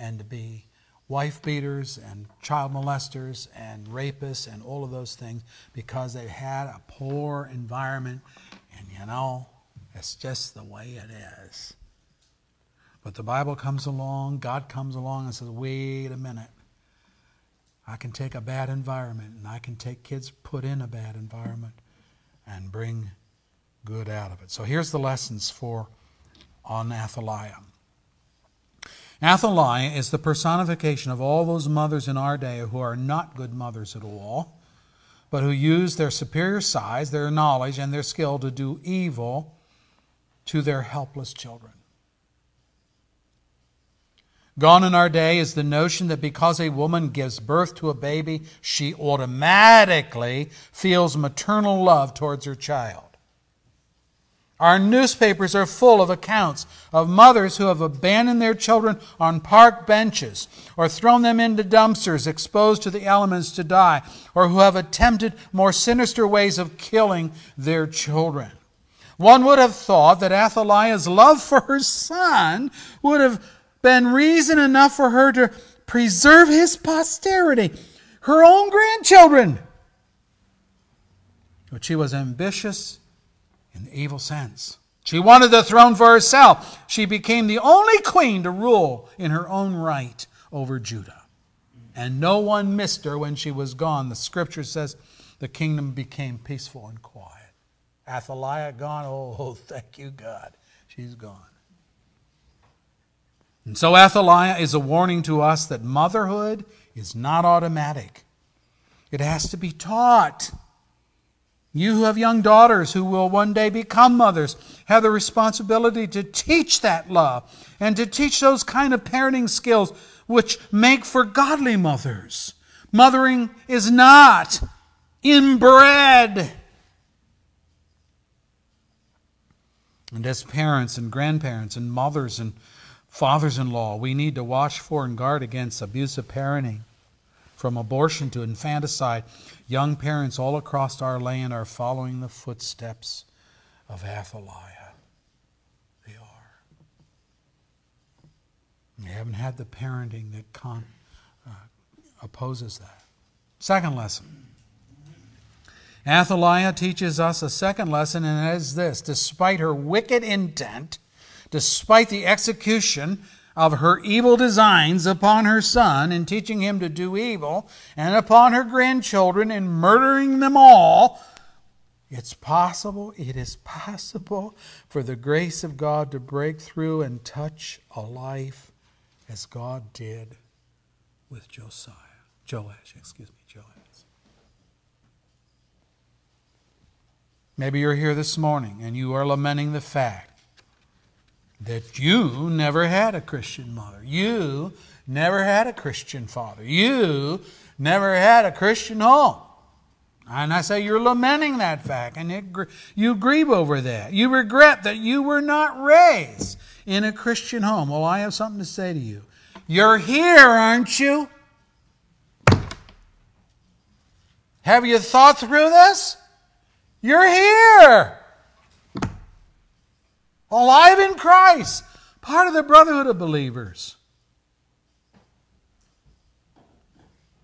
and to be wife beaters and child molesters and rapists and all of those things because they've had a poor environment, and it's just the way it is. But the Bible comes along, God comes along and says, wait a minute, I can take a bad environment, and I can take kids put in a bad environment and bring good out of it. So here's the lessons on Athaliah. Athaliah is the personification of all those mothers in our day who are not good mothers at all, but who use their superior size, their knowledge, and their skill to do evil to their helpless children. Gone in our day is the notion that because a woman gives birth to a baby, she automatically feels maternal love towards her child. Our newspapers are full of accounts of mothers who have abandoned their children on park benches or thrown them into dumpsters exposed to the elements to die, or who have attempted more sinister ways of killing their children. One would have thought that Athaliah's love for her son would have been reason enough for her to preserve his posterity, her own grandchildren. But she was ambitious in the evil sense. She wanted the throne for herself. She became the only queen to rule in her own right over Judah. And no one missed her when she was gone. The Scripture says the kingdom became peaceful and quiet. Athaliah gone. Oh, thank you, God. She's gone. And so Athaliah is a warning to us that motherhood is not automatic. It has to be taught. You who have young daughters who will one day become mothers have the responsibility to teach that love and to teach those kind of parenting skills which make for godly mothers. Mothering is not inbred. And as parents and grandparents and mothers and fathers-in-law, we need to watch for and guard against abusive parenting. From abortion to infanticide, young parents all across our land are following the footsteps of Athaliah. They are. They haven't had the parenting that opposes that. Second lesson. Athaliah teaches us a second lesson, and that is this. Despite her wicked intent, despite the execution of her evil designs upon her son in teaching him to do evil, and upon her grandchildren in murdering them all, it is possible for the grace of God to break through and touch a life as God did with Joash. Maybe you're here this morning and you are lamenting the fact that you never had a Christian mother. You never had a Christian father. You never had a Christian home. And I say you're lamenting that fact, and you grieve over that. You regret that you were not raised in a Christian home. Well, I have something to say to you. You're here, aren't you? Have you thought through this? You're here, alive in Christ, part of the brotherhood of believers.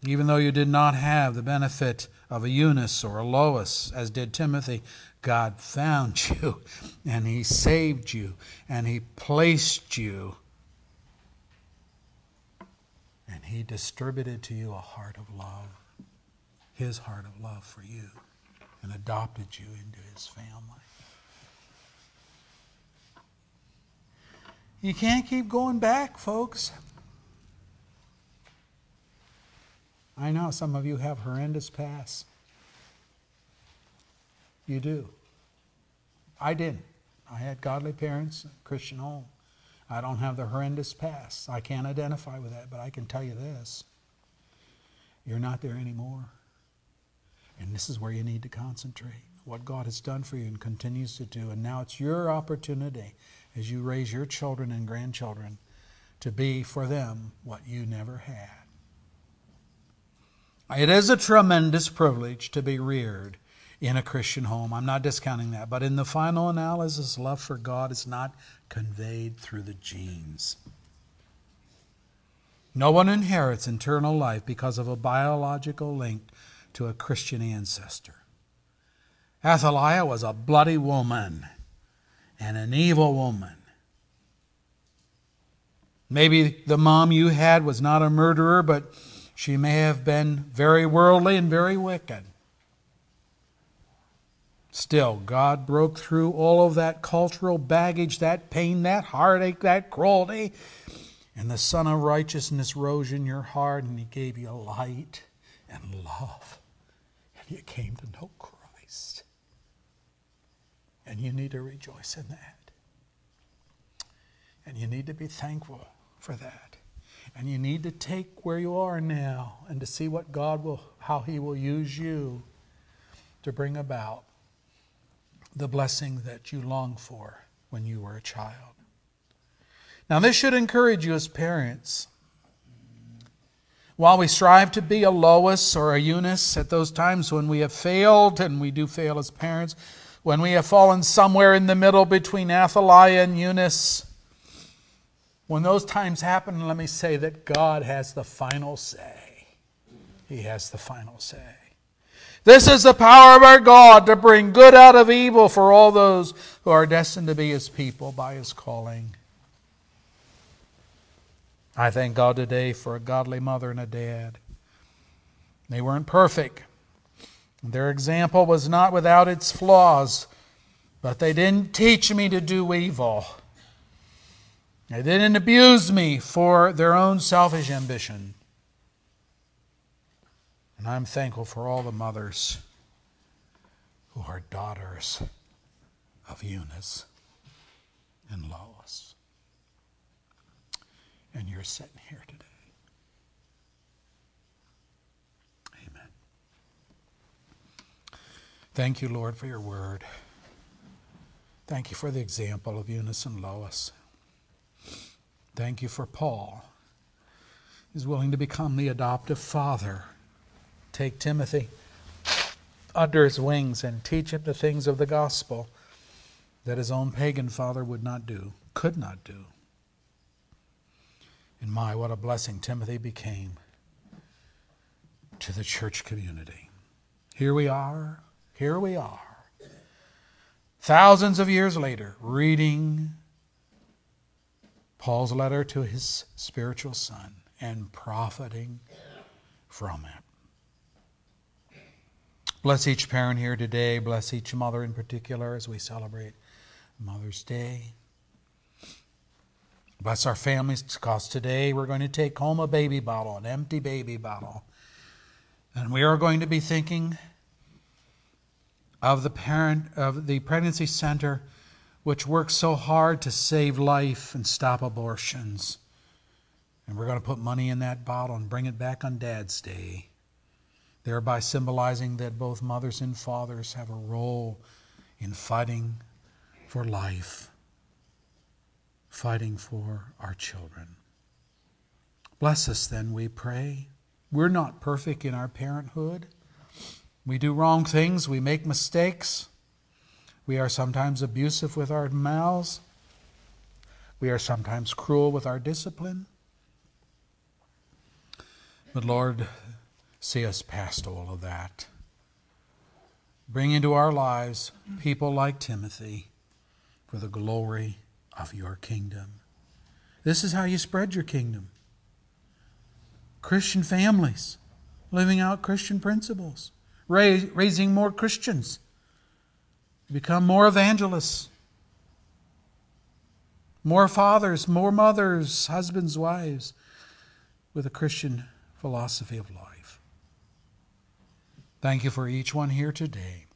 Even though you did not have the benefit of a Eunice or a Lois, as did Timothy, God found you, and He saved you, and He placed you, and He distributed to you a heart of love, His heart of love for you, and adopted you into His family. You can't keep going back, folks. I know some of you have horrendous pasts. You do. I didn't. I had godly parents, a Christian home. I don't have the horrendous past. I can't identify with that, but I can tell you this. You're not there anymore. And this is where you need to concentrate. What God has done for you and continues to do. And now it's your opportunity as you raise your children and grandchildren to be for them what you never had. It is a tremendous privilege to be reared in a Christian home. I'm not discounting that. But in the final analysis, love for God is not conveyed through the genes. No one inherits eternal life because of a biological link to a Christian ancestor. Athaliah was a bloody woman and an evil woman. Maybe the mom you had was not a murderer, but she may have been very worldly and very wicked. Still, God broke through all of that cultural baggage, that pain, that heartache, that cruelty, and the Son of Righteousness rose in your heart, and He gave you light and love. And you came to know Christ. And you need to rejoice in that. And you need to be thankful for that. And you need to take where you are now and to see what God will, how He will use you to bring about the blessing that you longed for when you were a child. Now, this should encourage you as parents. While we strive to be a Lois or a Eunice at those times when we have failed, and we do fail as parents, when we have fallen somewhere in the middle between Athaliah and Eunice, when those times happen, let me say that God has the final say. He has the final say. This is the power of our God to bring good out of evil for all those who are destined to be His people by His calling. I thank God today for a godly mother and a dad. They weren't perfect. Their example was not without its flaws, but they didn't teach me to do evil. They didn't abuse me for their own selfish ambition. And I'm thankful for all the mothers who are daughters of Eunice and Lois. And you're sitting here today. Thank you, Lord, for your word. Thank you for the example of Eunice and Lois. Thank you for Paul. He's willing to become the adoptive father. Take Timothy under his wings and teach him the things of the gospel that his own pagan father would not do, could not do. And my, what a blessing Timothy became to the church community. Here we are, thousands of years later, reading Paul's letter to his spiritual son and profiting from it. Bless each parent here today. Bless each mother in particular as we celebrate Mother's Day. Bless our families, because today we're going to take home a baby bottle, an empty baby bottle. And we are going to be thinking of the parent of the pregnancy center, which works so hard to save life and stop abortions. And we're going to put money in that bottle and bring it back on Dad's Day, thereby symbolizing that both mothers and fathers have a role in fighting for life, fighting for our children. Bless us then, we pray. We're not perfect in our parenthood. We do wrong things. We make mistakes. We are sometimes abusive with our mouths. We are sometimes cruel with our discipline. But Lord, see us past all of that. Bring into our lives people like Timothy for the glory of your kingdom. This is how you spread your kingdom. Christian families, living out Christian principles. Raising more Christians, become more evangelists, more fathers, more mothers, husbands, wives, with a Christian philosophy of life. Thank you for each one here today.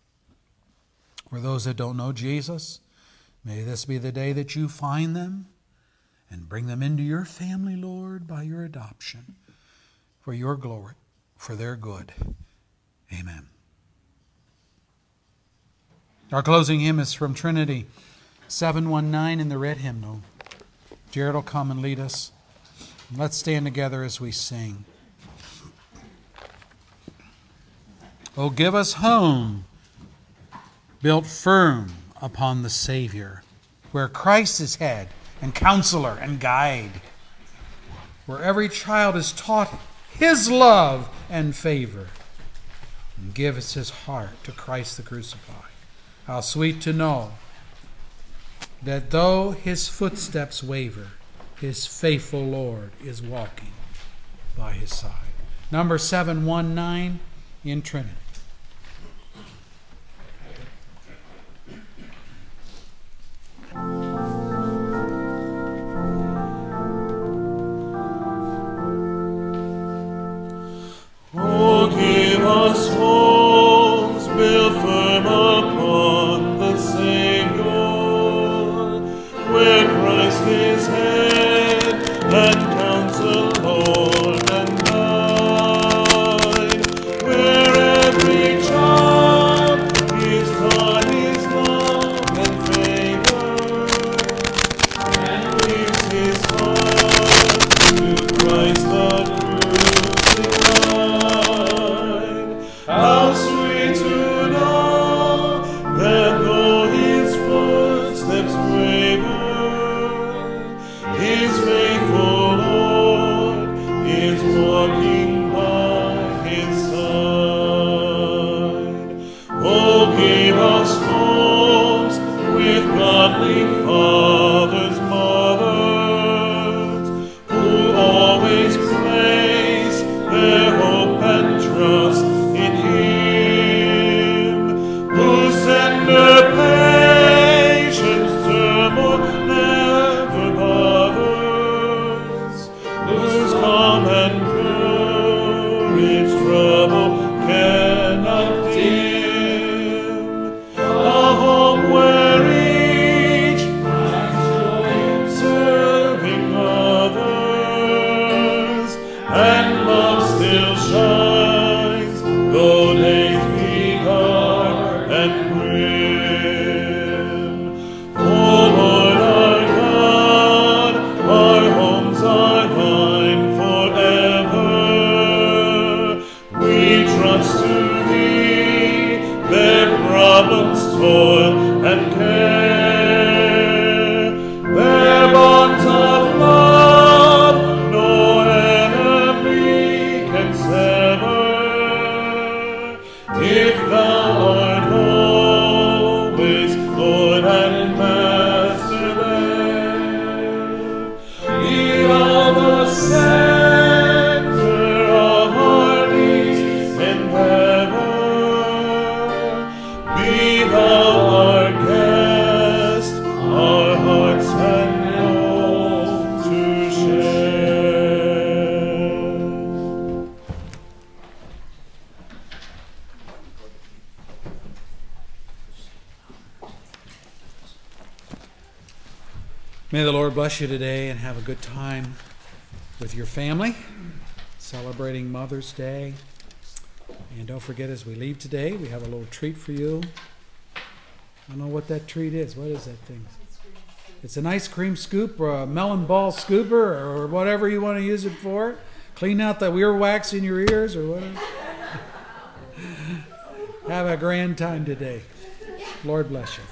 For those that don't know Jesus, may this be the day that you find them and bring them into your family, Lord, by your adoption, for your glory, for their good. Amen. Our closing hymn is from Trinity 719 in the red hymnal. Jared will come and lead us. Let's stand together as we sing. Oh, give us home, built firm upon the Savior, where Christ is head and counselor and guide, where every child is taught His love and favor. And give us his heart to Christ the crucified. How sweet to know that though his footsteps waver, his faithful Lord is walking by his side. Number 719 in Trinity. Cannot dim the hope where each toil and care. Their bonds of love no enemy can sever. If thou art always Lord and Master there, leave all the same. May the Lord bless you today and have a good time with your family, celebrating Mother's Day. And don't forget, as we leave today, we have a little treat for you. I don't know what that treat is. What is that thing? It's an ice cream scoop or a melon ball scooper or whatever you want to use it for. Clean out the earwax in your ears or whatever. Have a grand time today. Lord bless you.